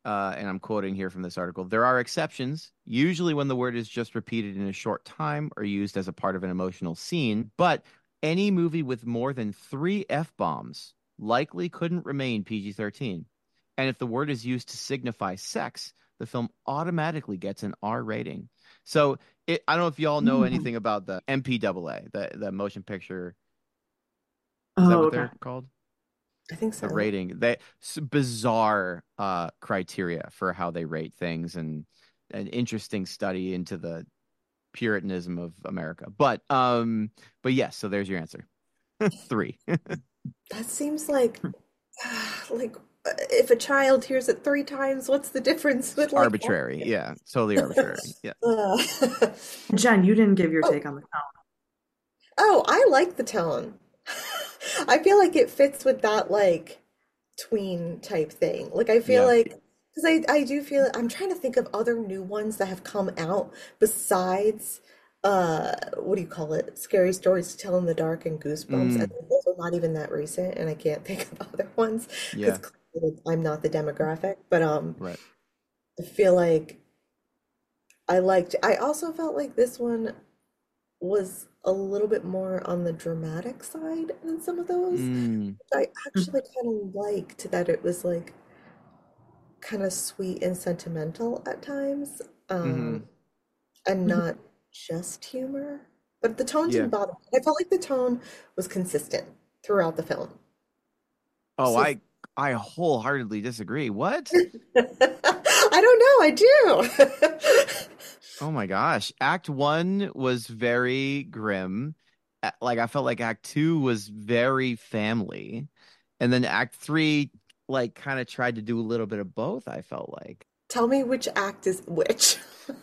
uh, and I'm quoting here from this article. There are exceptions, usually when the word is just repeated in a short time or used as a part of an emotional scene, but any movie with more than three F-bombs likely couldn't remain P G thirteen. And if the word is used to signify sex, the film automatically gets an R rating. So it, I don't know if y'all know mm-hmm. anything about the M P A A, the, the motion picture. Is oh, that what okay. they're called? I think so. The rating, that bizarre uh, criteria for how they rate things, and an interesting study into the Puritanism of America. But, um, but yes. So there's your answer. Three. That seems like, like if a child hears it three times, what's the difference? With like arbitrary, that? Yeah, totally arbitrary. Yeah. Uh, Jen, you didn't give your oh. take on the tone. Oh, I like the tone. I feel like it fits with that like tween type thing. Like I feel yeah. like, because I, I do feel, I'm trying to think of other new ones that have come out besides, uh, what do you call it? Scary Stories to Tell in the Dark and Goosebumps. Mm. And those are not even that recent, and I can't think of other ones because yeah. I'm not the demographic. But um, right. I feel like I liked, I also felt like this one was a little bit more on the dramatic side than some of those. Mm. I actually kind of liked that it was like kind of sweet and sentimental at times, um, mm-hmm. and not just humor. But the tone yeah. didn't bother me. I felt like the tone was consistent throughout the film. Oh, so, I I wholeheartedly disagree. What? I don't know. I do. Oh my gosh. Act one was very grim. Like I felt like act two was very family. And then act three, like kind of tried to do a little bit of both. I felt like. Tell me which act is which.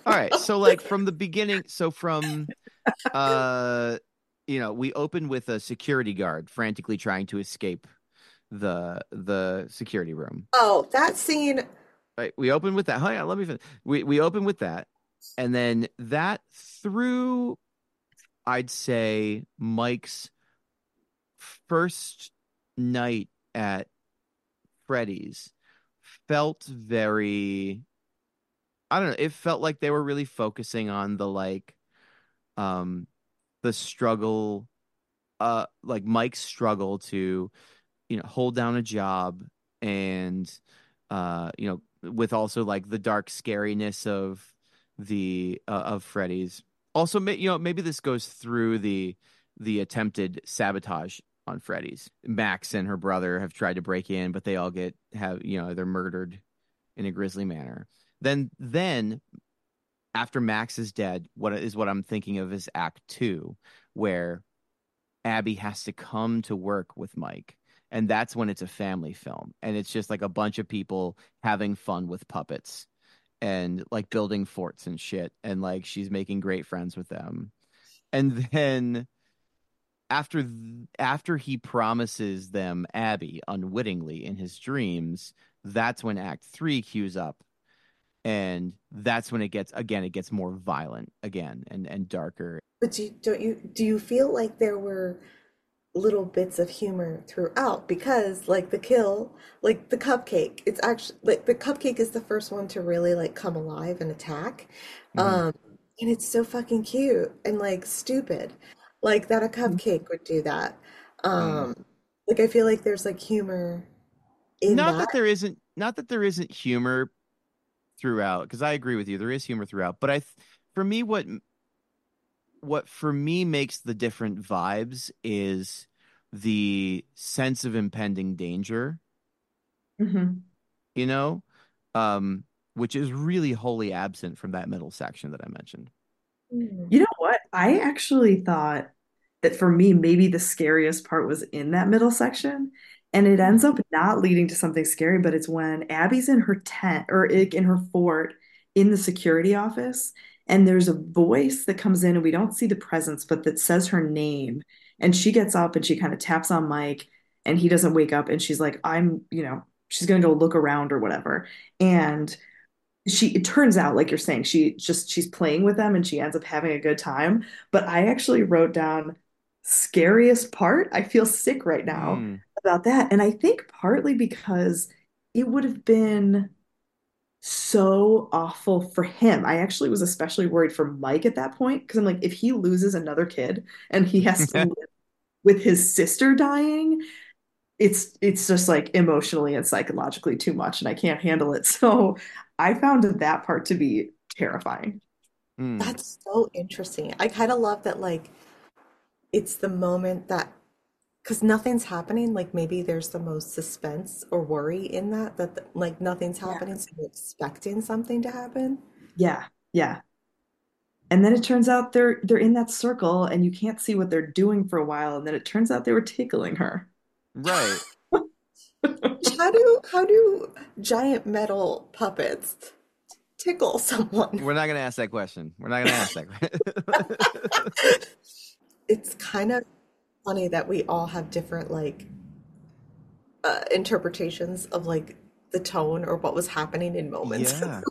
All right. So like from the beginning. So from, uh, you know, we opened with a security guard frantically trying to escape the, the security room. Oh, that scene. Right. We opened with that. Hang on, let me finish. We, we opened with that. And then that through, I'd say, Mike's first night at Freddy's felt very I don't know, it felt like they were really focusing on the like um the struggle, uh like Mike's struggle to, you know, hold down a job, and uh you know, with also like the dark scariness of the uh, of Freddy's. Also, you know, maybe this goes through the the attempted sabotage on Freddy's. Max and her brother have tried to break in, but they all get have you know they're murdered in a grisly manner. Then, then after Max is dead, what is what I'm thinking of is Act Two, where Abby has to come to work with Mike, and that's when it's a family film, and it's just like a bunch of people having fun with puppets and like building forts and shit, and like she's making great friends with them. And then after th- after he promises them Abby unwittingly in his dreams, that's when Act Three cues up, and that's when it gets again it gets more violent again and and darker. But do you, don't you do you feel like there were little bits of humor throughout? Because like the kill, like the cupcake, it's actually like the cupcake is the first one to really like come alive and attack. Mm-hmm. Um and it's so fucking cute and like stupid, like that a cupcake would do that. Um mm. Like I feel like there's like humor in not that. that there isn't not that there isn't humor throughout, because I agree with you, there is humor throughout, but I th- for me what What for me makes the different vibes is the sense of impending danger, mm-hmm. you know, um, which is really wholly absent from that middle section that I mentioned. You know what? I actually thought that for me, maybe the scariest part was in that middle section, and it ends up not leading to something scary, but it's when Abby's in her tent or in her fort in the security office. And there's a voice that comes in, and we don't see the presence, but that says her name. And she gets up and she kind of taps on Mike, and he doesn't wake up. And she's like, I'm, you know, she's going to go look around or whatever. And she, it turns out, like you're saying, she just, she's playing with them and she ends up having a good time. But I actually wrote down scariest part. I feel sick right now mm. about that. And I think partly because it would have been so awful for him. I actually was especially worried for Mike at that point, because I'm like, if he loses another kid and he has to live with his sister dying, it's it's just like emotionally and psychologically too much, and I can't handle it. So I found that part to be terrifying. Mm. That's so interesting. I kind of love that, like, it's the moment that, because nothing's happening, like maybe there's the most suspense or worry in that, that the, like nothing's happening, yeah. So you're expecting something to happen. Yeah, yeah. And then it turns out they're they're in that circle, and you can't see what they're doing for a while, and then it turns out they were tickling her. Right. How do how do giant metal puppets tickle someone? We're not going to ask that question. We're not going to ask that. It's kind of funny that we all have different like uh, interpretations of like the tone or what was happening in moments. Yeah.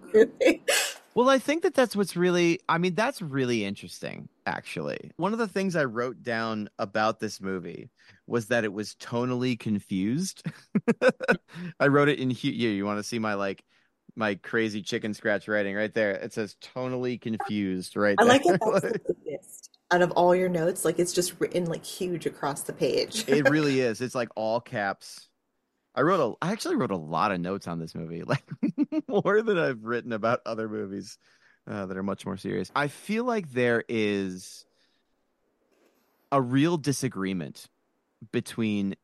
Well, I think that that's what's really, I mean, that's really interesting, actually. One of the things I wrote down about this movie was that it was tonally confused. I wrote it in here. You want to see my like my crazy chicken scratch writing right there? It says tonally confused right there. I like it. That's the biggest. Out of all your notes, like it's just written like huge across the page. It really is. It's like all caps. I wrote a, I actually wrote a lot of notes on this movie, like more than I've written about other movies uh, that are much more serious. I feel like there is a real disagreement between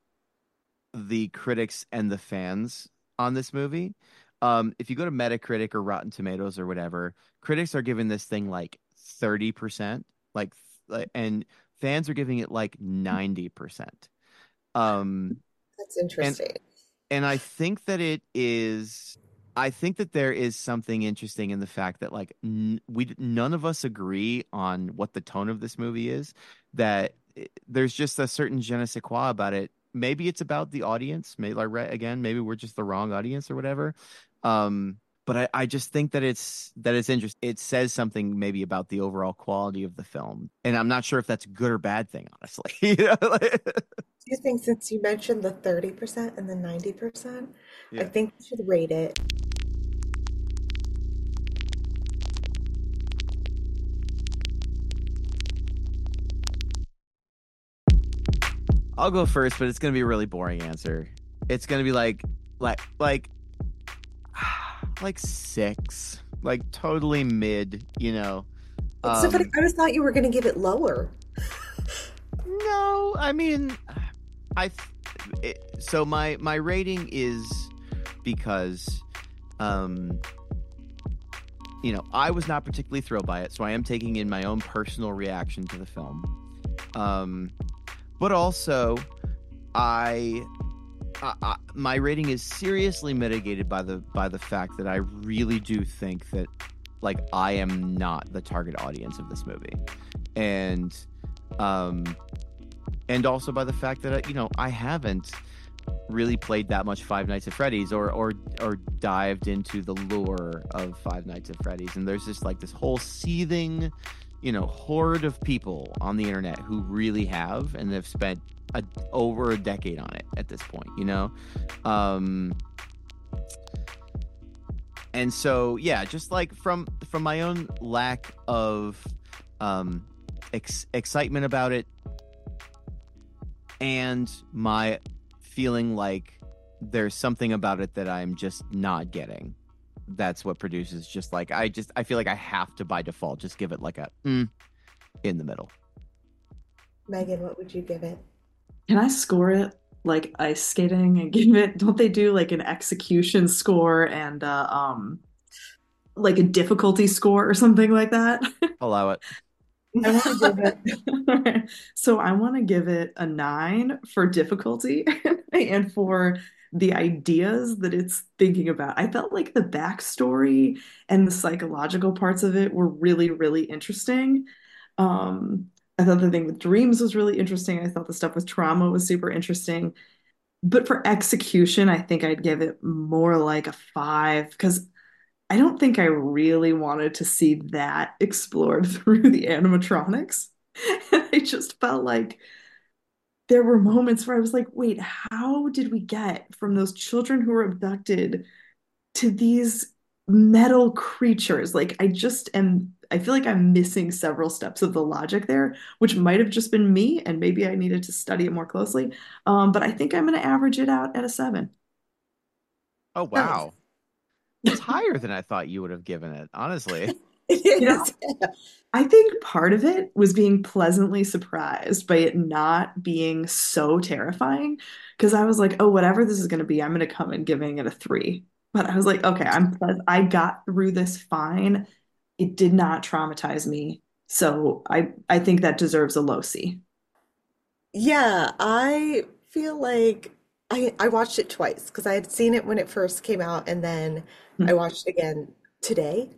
the critics and the fans on this movie. Um, if you go to Metacritic or Rotten Tomatoes or whatever, critics are giving this thing like thirty percent. Like, and fans are giving it like ninety percent. Um, That's interesting. And, and I think that it is, I think that there is something interesting in the fact that like n- we, none of us agree on what the tone of this movie is, that it, there's just a certain je ne sais quoi about it. Maybe it's about the audience. Maybe like, again, maybe we're just the wrong audience or whatever. Um, But I, I just think that it's that it's interesting. It says something maybe about the overall quality of the film. And I'm not sure if that's a good or bad thing, honestly. You know, like... Do you think, since you mentioned the thirty percent and the ninety percent, yeah. I think you should rate it. I'll go first, but it's going to be a really boring answer. It's going to be like, like, like, like six, like totally mid, you know. Um, so, but I always thought you were going to give it lower. No, I mean, I, it, so my, my rating is because, um, you know, I was not particularly thrilled by it. So I am taking in my own personal reaction to the film. Um, But also, I, I, I my rating is seriously mitigated by the by the fact that I really do think that, like, I am not the target audience of this movie, and um, and also by the fact that, you know, I haven't really played that much Five Nights at Freddy's or or or dived into the lore of Five Nights at Freddy's, and there's just like this whole seething, you know, horde of people on the internet who really have, and they've spent a, over a decade on it at this point, you know? Um, and so, yeah, just like from, from my own lack of um, ex- excitement about it, and my feeling like there's something about it that I'm just not getting. That's what produces just like, I just, I feel like I have to by default just give it like a mm, in the middle. Megan, what would you give it? Can I score it like ice skating and give it, don't they do like an execution score and uh, um, like a difficulty score or something like that? Allow it. I want to give it. All right. So I want to give it a nine for difficulty and for the ideas that it's thinking about. I felt like the backstory and the psychological parts of it were really, really interesting. Um, I thought the thing with dreams was really interesting. I thought the stuff with trauma was super interesting. But for execution, I think I'd give it more like a five, because I don't think I really wanted to see that explored through the animatronics. And I just felt like there were moments where I was like, wait, how did we get from those children who were abducted to these metal creatures? Like, I just am, I feel like I'm missing several steps of the logic there, which might have just been me, and maybe I needed to study it more closely. Um, but I think I'm going to average it out at a seven. Oh, wow. It's higher than I thought you would have given it, honestly. You know, I think part of it was being pleasantly surprised by it not being so terrifying, because I was like, oh, whatever this is going to be, I'm going to come in giving it a three. But I was like, okay, I'm pleas- I got through this fine. It did not traumatize me. So I, I think that deserves a low C. Yeah, I feel like I, I watched it twice, because I had seen it when it first came out, and then mm-hmm. I watched it again today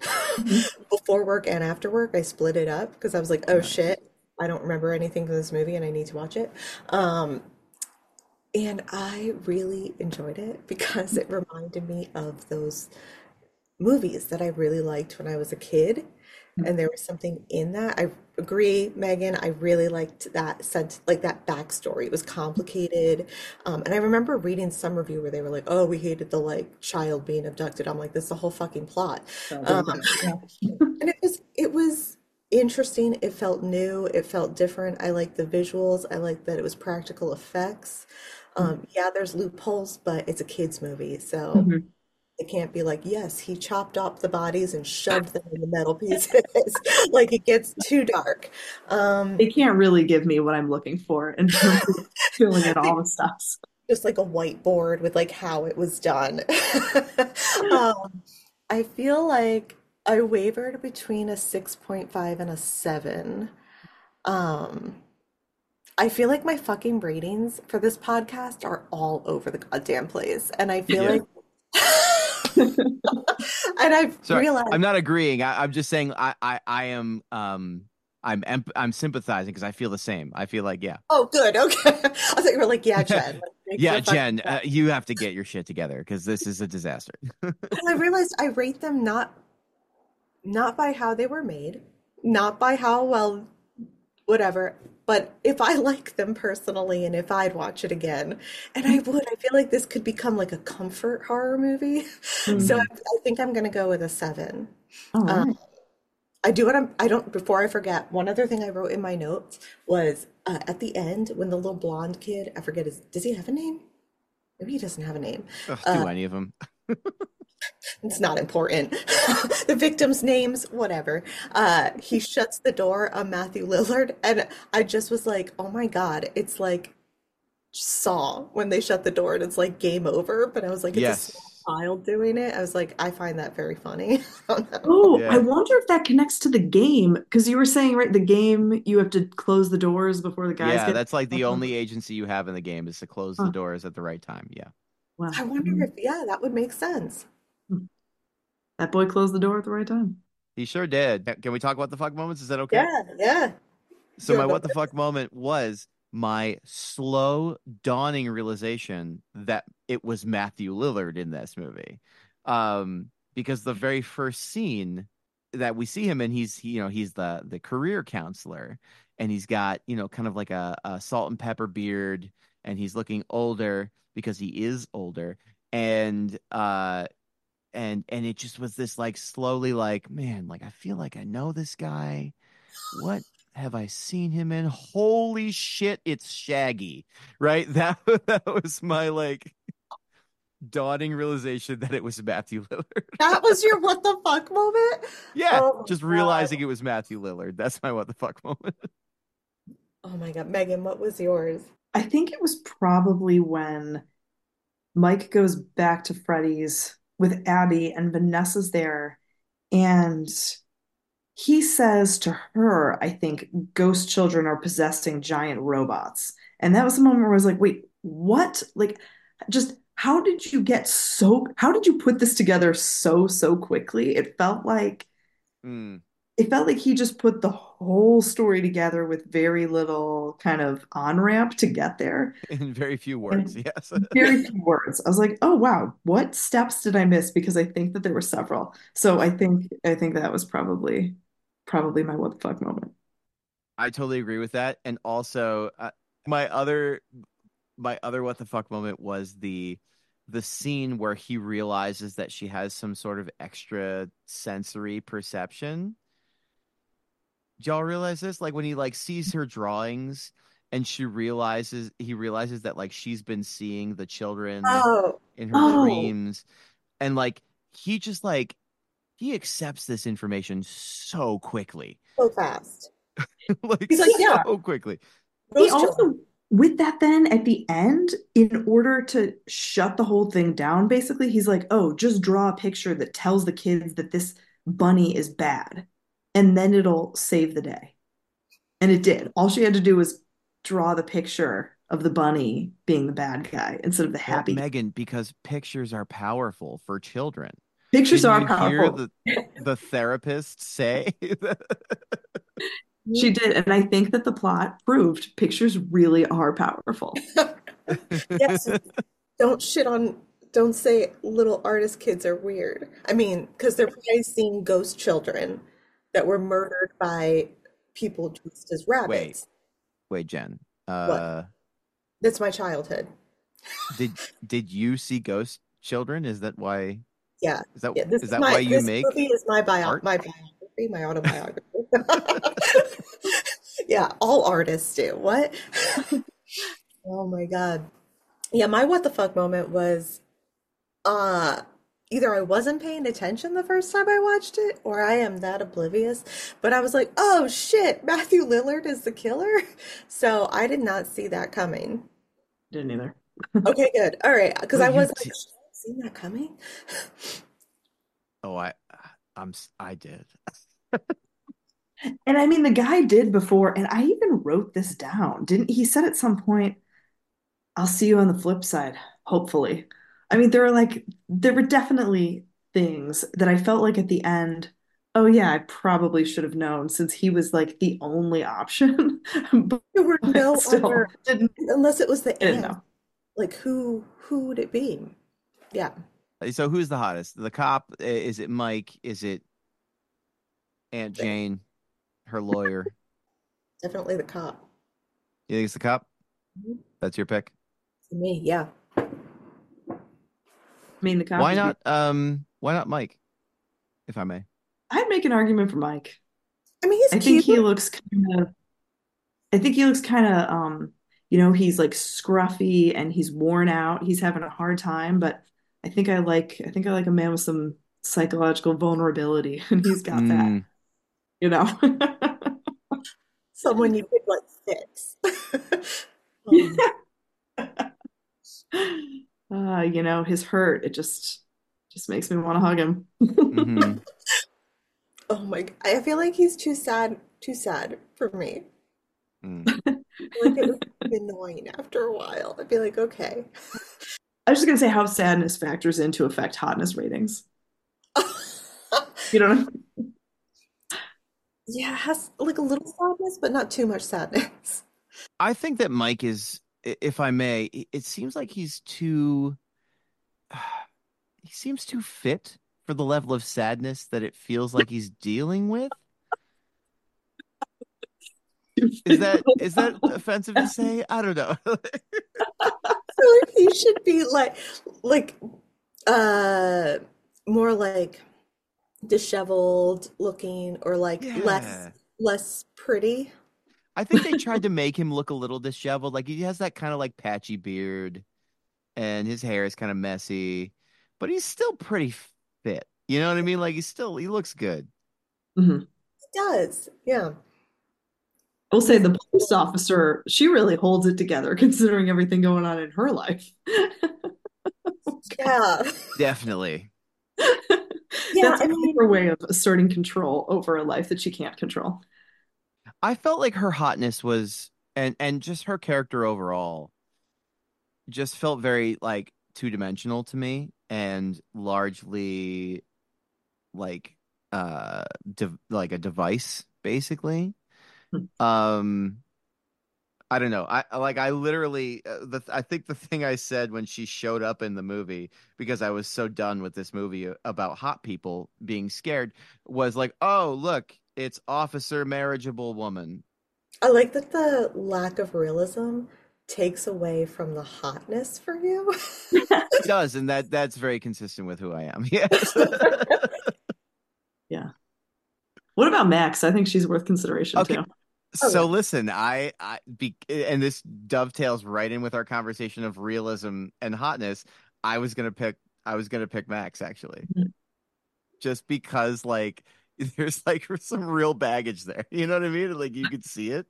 before work and after work. I split it up because I was like, oh shit, I don't remember anything from this movie and I need to watch it. Um, and I really enjoyed it because it reminded me of those movies that I really liked when I was a kid. And there was something in that. I agree, Megan. I really liked that sense, like that backstory. It was complicated. Um, and I remember reading some review where they were like, oh, we hated the like child being abducted. I'm like, this is the whole fucking plot. Um, and it was, it was interesting. It felt new. It felt different. I liked the visuals. I liked that it was practical effects. Um, yeah, there's loopholes, but it's a kid's movie. So. Mm-hmm. It can't be like, yes, he chopped up the bodies and shoved them in the metal pieces. Like, it gets too dark. Um, they can't really give me what I'm looking for in terms of filling in all the stuff. Just like a whiteboard with like how it was done. um, I feel like I wavered between a six point five and a seven. Um, I feel like my fucking ratings for this podcast are all over the goddamn place. And I feel yeah. like and I've Sorry, realized I'm not agreeing. I, I'm just saying I, I, I am um I'm emp- I'm sympathizing because I feel the same. I feel like yeah. Oh, good. Okay. I thought you were like yeah, Jen. yeah, Jen. Uh, you have to get your shit together because this is a disaster. I realized I rate them not not by how they were made, not by how well, whatever. But if I like them personally and if I'd watch it again, and I would, I feel like this could become like a comfort horror movie. Mm-hmm. So I, I think I'm going to go with a seven. All right. um, I do what I'm, I don't, before I forget, one other thing I wrote in my notes was uh, at the end when the little blonde kid, I forget his, does he have a name? Maybe he doesn't have a name. Ugh, uh, do any of them. It's not important. The victims' names, whatever. Uh, he shuts the door on Matthew Lillard, and I just was like, oh my God, it's like Saw when they shut the door and it's like game over. But I was like, it's yes. a small child doing it. I was like, I find that very funny. I don't know. Oh, yeah. I wonder if that connects to the game, because you were saying, right, the game, you have to close the doors before the guys yeah, get... Yeah, that's like the uh-huh. only agency you have in the game is to close huh. the doors at the right time, yeah. Wow. I wonder if, yeah, that would make sense. That boy closed the door at the right time. He sure did. Can we talk about the fuck moments? Is that okay? Yeah, yeah. So my what the fuck moment was my slow dawning realization that it was Matthew Lillard in this movie. Um, because the very first scene that we see him in, he's he, you know, he's the the career counselor, and he's got, you know, kind of like a, a salt and pepper beard, and he's looking older because he is older. And uh And and it just was this like slowly like, man, like I feel like I know this guy. What have I seen him in? Holy shit, it's Shaggy, right? That that was my like dawning realization that it was Matthew Lillard. That was your what the fuck moment? Yeah, oh, just realizing God. It was Matthew Lillard. That's my what the fuck moment. Oh my God, Megan, what was yours? I think it was probably when Mike goes back to Freddy's with Abby and Vanessa's there, and he says to her, I think, ghost children are possessing giant robots. And that was the moment where I was like, wait, what? Like, just how did you get so, how did you put this together so, so quickly? It felt like, mm. it felt like he just put the whole story together with very little kind of on-ramp to get there. In very few words, and yes. very few words. I was like, oh, wow, what steps did I miss? Because I think that there were several. So I think I think that was probably probably my what the fuck moment. I totally agree with that. And also, uh, my other my other what the fuck moment was the the scene where he realizes that she has some sort of extra sensory perception. Do y'all realize this? Like when he like sees her drawings and she realizes he realizes that like she's been seeing the children oh. in her oh. dreams, and like he just like he accepts this information so quickly, so fast, like, he's like so yeah. quickly. Those he children. Also with that then at the end, in order to shut the whole thing down, basically he's like, oh, just draw a picture that tells the kids that this bunny is bad. And then it'll save the day. And it did. All she had to do was draw the picture of the bunny being the bad guy instead of the happy. Well, Megan, because pictures are powerful for children. Pictures Did are you powerful. Hear the, the therapist say that? She did. And I think that the plot proved pictures really are powerful. Yes. Don't shit on. Don't say little artist kids are weird. I mean, because they're probably seeing ghost children that were murdered by people dressed as rabbits. Wait, wait, Jen. Uh, what? That's my childhood. did did you see ghost children? Is that why? Yeah. Is that yeah, is, is that my, why you this make? This movie is my bio, my biography, my autobiography. Yeah, all artists do. What? Oh my God. Yeah, my what the fuck moment was, uh. either I wasn't paying attention the first time I watched it, or I am that oblivious, but I was like, oh shit, Matthew Lillard is the killer. So I did not see that coming. Didn't either. Okay, good. All right. Cause well, I was like, did... seen that coming. Oh, I, I'm, I did. And I mean, the guy did before, and I even wrote this down. Didn't he said at some point, I'll see you on the flip side. Hopefully. I mean, there were like, there were definitely things that I felt like at the end, oh yeah, I probably should have known since he was like the only option. But there were no still, other, didn't, unless it was the end. Know. Like who, who would it be? Yeah. So who's the hottest? The cop? Is it Mike? Is it Aunt Jane, her lawyer? Definitely the cop. You think it's the cop? Mm-hmm. That's your pick? For me, yeah. I mean, the why not? Um, why not Mike? If I may, I'd make an argument for Mike. I mean, he's I cute. think he looks kind of I think he looks kind of, um, you know, he's like scruffy and he's worn out. He's having a hard time, but I think I like, I think I like a man with some psychological vulnerability, and he's got mm. that, you know. Someone you pick like six. um. uh, you know, his hurt, it just, just makes me want to hug him. mm-hmm. Oh my, I feel like he's too sad, too sad for me. Mm. I feel like it was annoying after a while. I'd be like, okay. I was just gonna say how sadness factors in to affect hotness ratings. You know what I mean? Yeah, it has like a little sadness, but not too much sadness. I think that Mike is, if I may, it seems like he's too, uh, he seems too fit for the level of sadness that it feels like he's dealing with. Is that is that offensive to say? I don't know. So he should be like like uh more like disheveled looking, or like yeah. less less pretty. I think they tried to make him look a little disheveled. Like he has that kind of like patchy beard and his hair is kind of messy, but he's still pretty fit. You know what I mean? Like he's still he looks good. Mm-hmm. He does, yeah. I will say the police officer, she really holds it together considering everything going on in her life. Yeah. Definitely. Yeah, that's I mean, her way of asserting control over a life that she can't control. I felt like her hotness was, and, and just her character overall, just felt very like two-dimensional to me, and largely like uh de- like a device, basically. Um, I don't know. I like. I literally. Uh, the, I think the thing I said when she showed up in the movie, because I was so done with this movie about hot people being scared, was like, "Oh, look, it's Officer Marriageable Woman." I like that the lack of realism takes away from the hotness for you. It does, and that that's very consistent with who I am. Yes. Yeah. What about Max? I think she's worth consideration okay. too. So listen, I, I be, and this dovetails right in with our conversation of realism and hotness. I was gonna pick. I was gonna pick Max actually, mm-hmm. just because like there's like some real baggage there. You know what I mean? Like you could see it.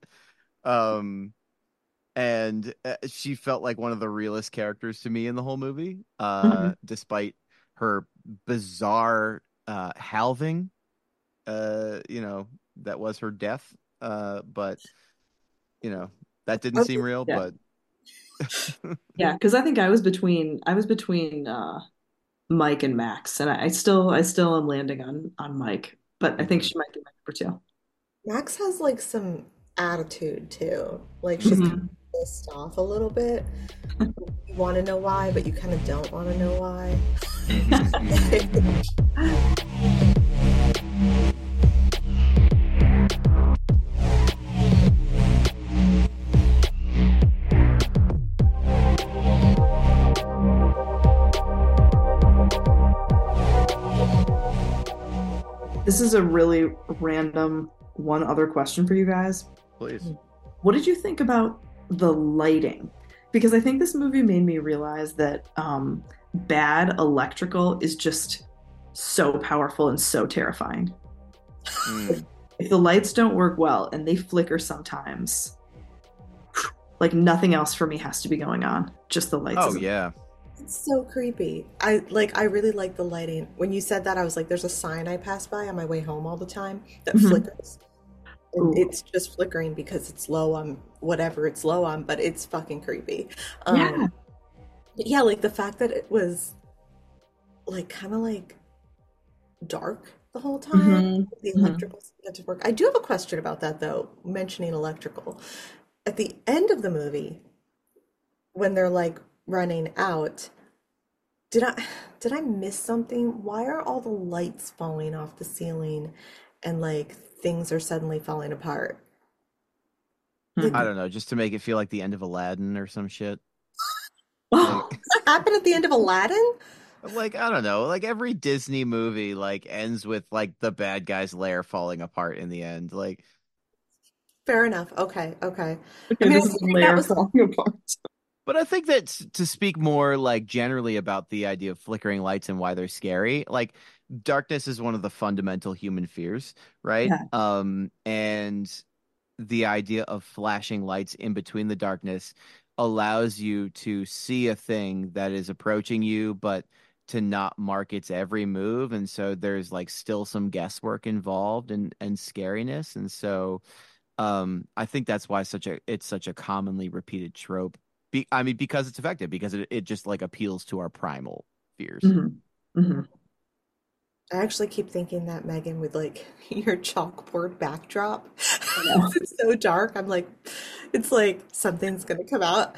Um, and uh, she felt like one of the realest characters to me in the whole movie, uh, mm-hmm. despite her bizarre uh, halving. Uh, you know, that was her death. Uh, but you know that didn't seem real. Yeah. But yeah, because I think I was between I was between uh, Mike and Max, and I, I still I still am landing on on Mike, but I think she might be my number two. Max has like some attitude too, like she's mm-hmm. kind of pissed off a little bit. You want to know why, but you kind of don't want to know why. This is a really random one other question for you guys. Please. What did you think about the lighting? Because I think this movie made me realize that um, bad electrical is just so powerful and so terrifying. Mm. If, if the lights don't work well and they flicker sometimes, like nothing else for me has to be going on. Just the lights. Oh, yeah. It's so creepy. I like. I really like the lighting. When you said that, I was like, "There's a sign I pass by on my way home all the time that mm-hmm. flickers. And it's just flickering because it's low on whatever it's low on, but it's fucking creepy." Um, yeah. Yeah, like the fact that it was like kind of like dark the whole time. Mm-hmm. The electrical mm-hmm. had to work. I do have a question about that though. Mentioning electrical at the end of the movie when they're like running out, did I did I miss something? Why are all the lights falling off the ceiling and like things are suddenly falling apart? Like, I don't know, just to make it feel like the end of Aladdin or some shit. What happened at the end of Aladdin? Like, I don't know, like every Disney movie like ends with like the bad guy's lair falling apart in the end. Like Fair enough. Okay. Okay. Okay. I mean, this I is a layer was... falling apart. But I think that to speak more like generally about the idea of flickering lights and why they're scary, like darkness is one of the fundamental human fears, right? Yeah. Um, and the idea of flashing lights in between the darkness allows you to see a thing that is approaching you, but to not mark its every move. And so there's like still some guesswork involved and, and scariness. And so um, I think that's why such a it's such a commonly repeated trope. Be, I mean, because it's effective, because it, it just like appeals to our primal fears. Mm-hmm. Mm-hmm. I actually keep thinking that, Megan, with like your chalkboard backdrop. It's so dark. I'm like, it's like something's going to come out.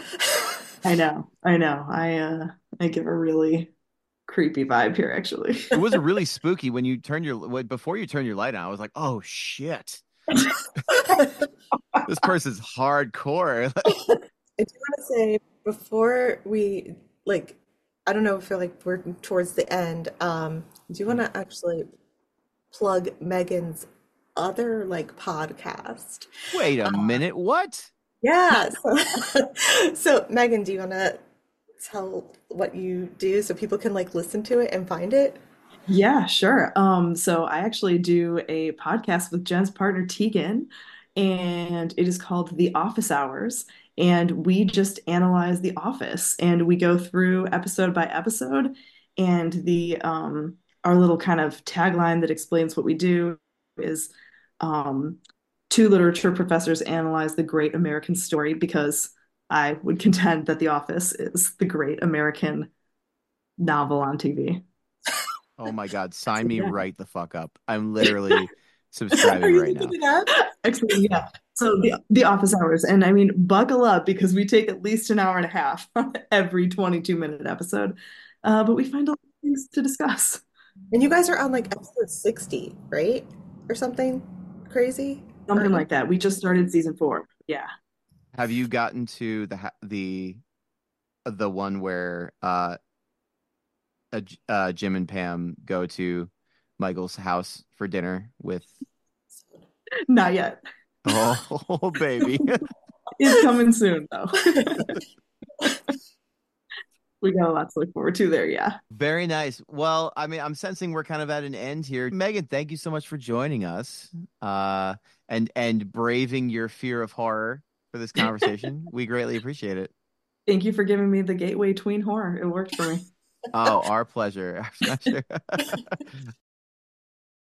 I know. I know. I, uh, I give a really creepy vibe here, actually. It was really spooky when you turned your, before you turned your light on, I was like, oh shit. This person's hardcore. I do want to say before we like, I don't know, I feel like we're towards the end. Um, do you want to actually plug Megan's other like podcast? Wait a um, minute, what? Yeah. So, so Megan, do you want to tell what you do so people can like listen to it and find it? Yeah, sure. Um, so I actually do a podcast with Jen's partner Tegan, and it is called The Office Hours. And we just analyze The Office, and we go through episode by episode, and the um, our little kind of tagline that explains what we do is um, two literature professors analyze the great American story, because I would contend that The Office is the great American novel on T V. Oh my God, sign me yeah. right the fuck up. I'm literally subscribing right now. Actually, yeah. So the, the Office Hours, and I mean, buckle up, because we take at least an hour and a half on every twenty-two minute episode, uh, but we find a lot of things to discuss. And you guys are on like episode sixty, right? Or something crazy? Something or- like that. We just started season four. Yeah. Have you gotten to the the the one where uh, uh, uh, Jim and Pam go to Michael's house for dinner with? Not yet. Oh, baby. It's coming soon, though. We got a lot to look forward to there, yeah. Very nice. Well, I mean, I'm sensing we're kind of at an end here. Megan, thank you so much for joining us uh, and, and braving your fear of horror for this conversation. We greatly appreciate it. Thank you for giving me the gateway tween horror. It worked for me. Oh, our pleasure. Our pleasure.